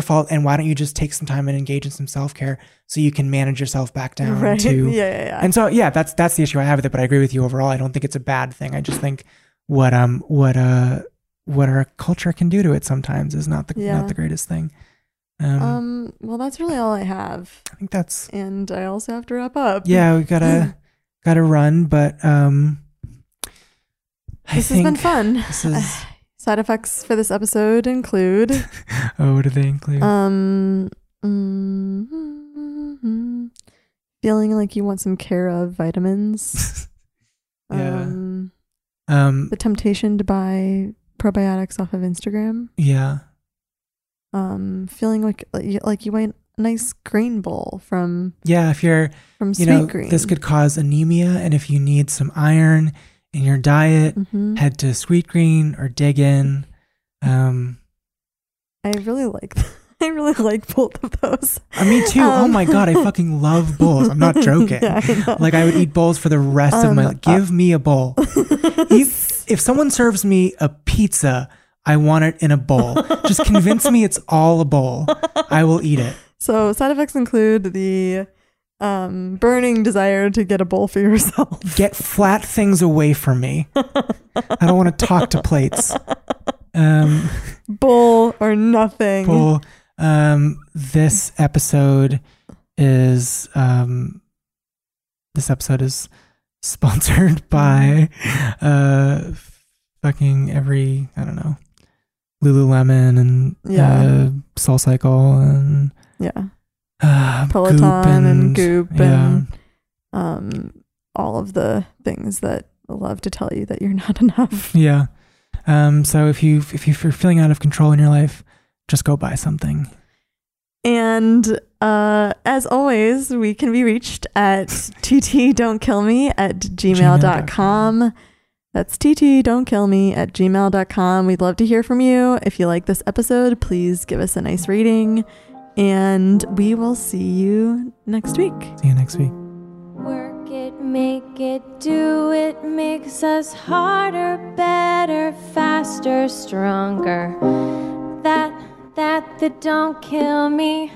fault. And why don't you just take some time and engage in some self-care so you can manage yourself back down to. Yeah. And so, that's the issue I have with it. But I agree with you overall. I don't think it's a bad thing. I just think what our culture can do to it sometimes is not the greatest thing. Well, that's really all I have. I think that's, and I also have to wrap up. Yeah, we gotta run, but I think this has been fun. Side effects for this episode include. Oh, what do they include? Feeling like you want some care of vitamins. Yeah. The temptation to buy probiotics off of Instagram. Yeah. Feeling like you want a nice grain bowl from Sweetgreen. This could cause anemia, and if you need some iron in your diet, head to Sweetgreen or Dig Inn. I really like both of those. Me too. Oh my God, I fucking love bowls. I'm not joking. Yeah, I know. Like I would eat bowls for the rest of my life. Give me a bowl. If someone serves me a pizza, I want it in a bowl. Just convince me it's all a bowl. I will eat it. So side effects include the burning desire to get a bowl for yourself. Get flat things away from me. I don't want to talk to plates. Bowl or nothing. Bowl. This episode is sponsored by fucking every, I don't know, Lululemon and SoulCycle and Peloton Goop and Goop and all of the things that love to tell you that you're not enough. So if you're feeling out of control in your life, just go buy something. And as always, we can be reached at ttdontKillMe@gmail.com. That's ttdontKillMe@gmail.com. We'd love to hear from you. If you like this episode, please give us a nice rating. And we will see you next week. See you next week. Work it, make it, do it, makes us harder, better, faster, stronger. That that don't kill me.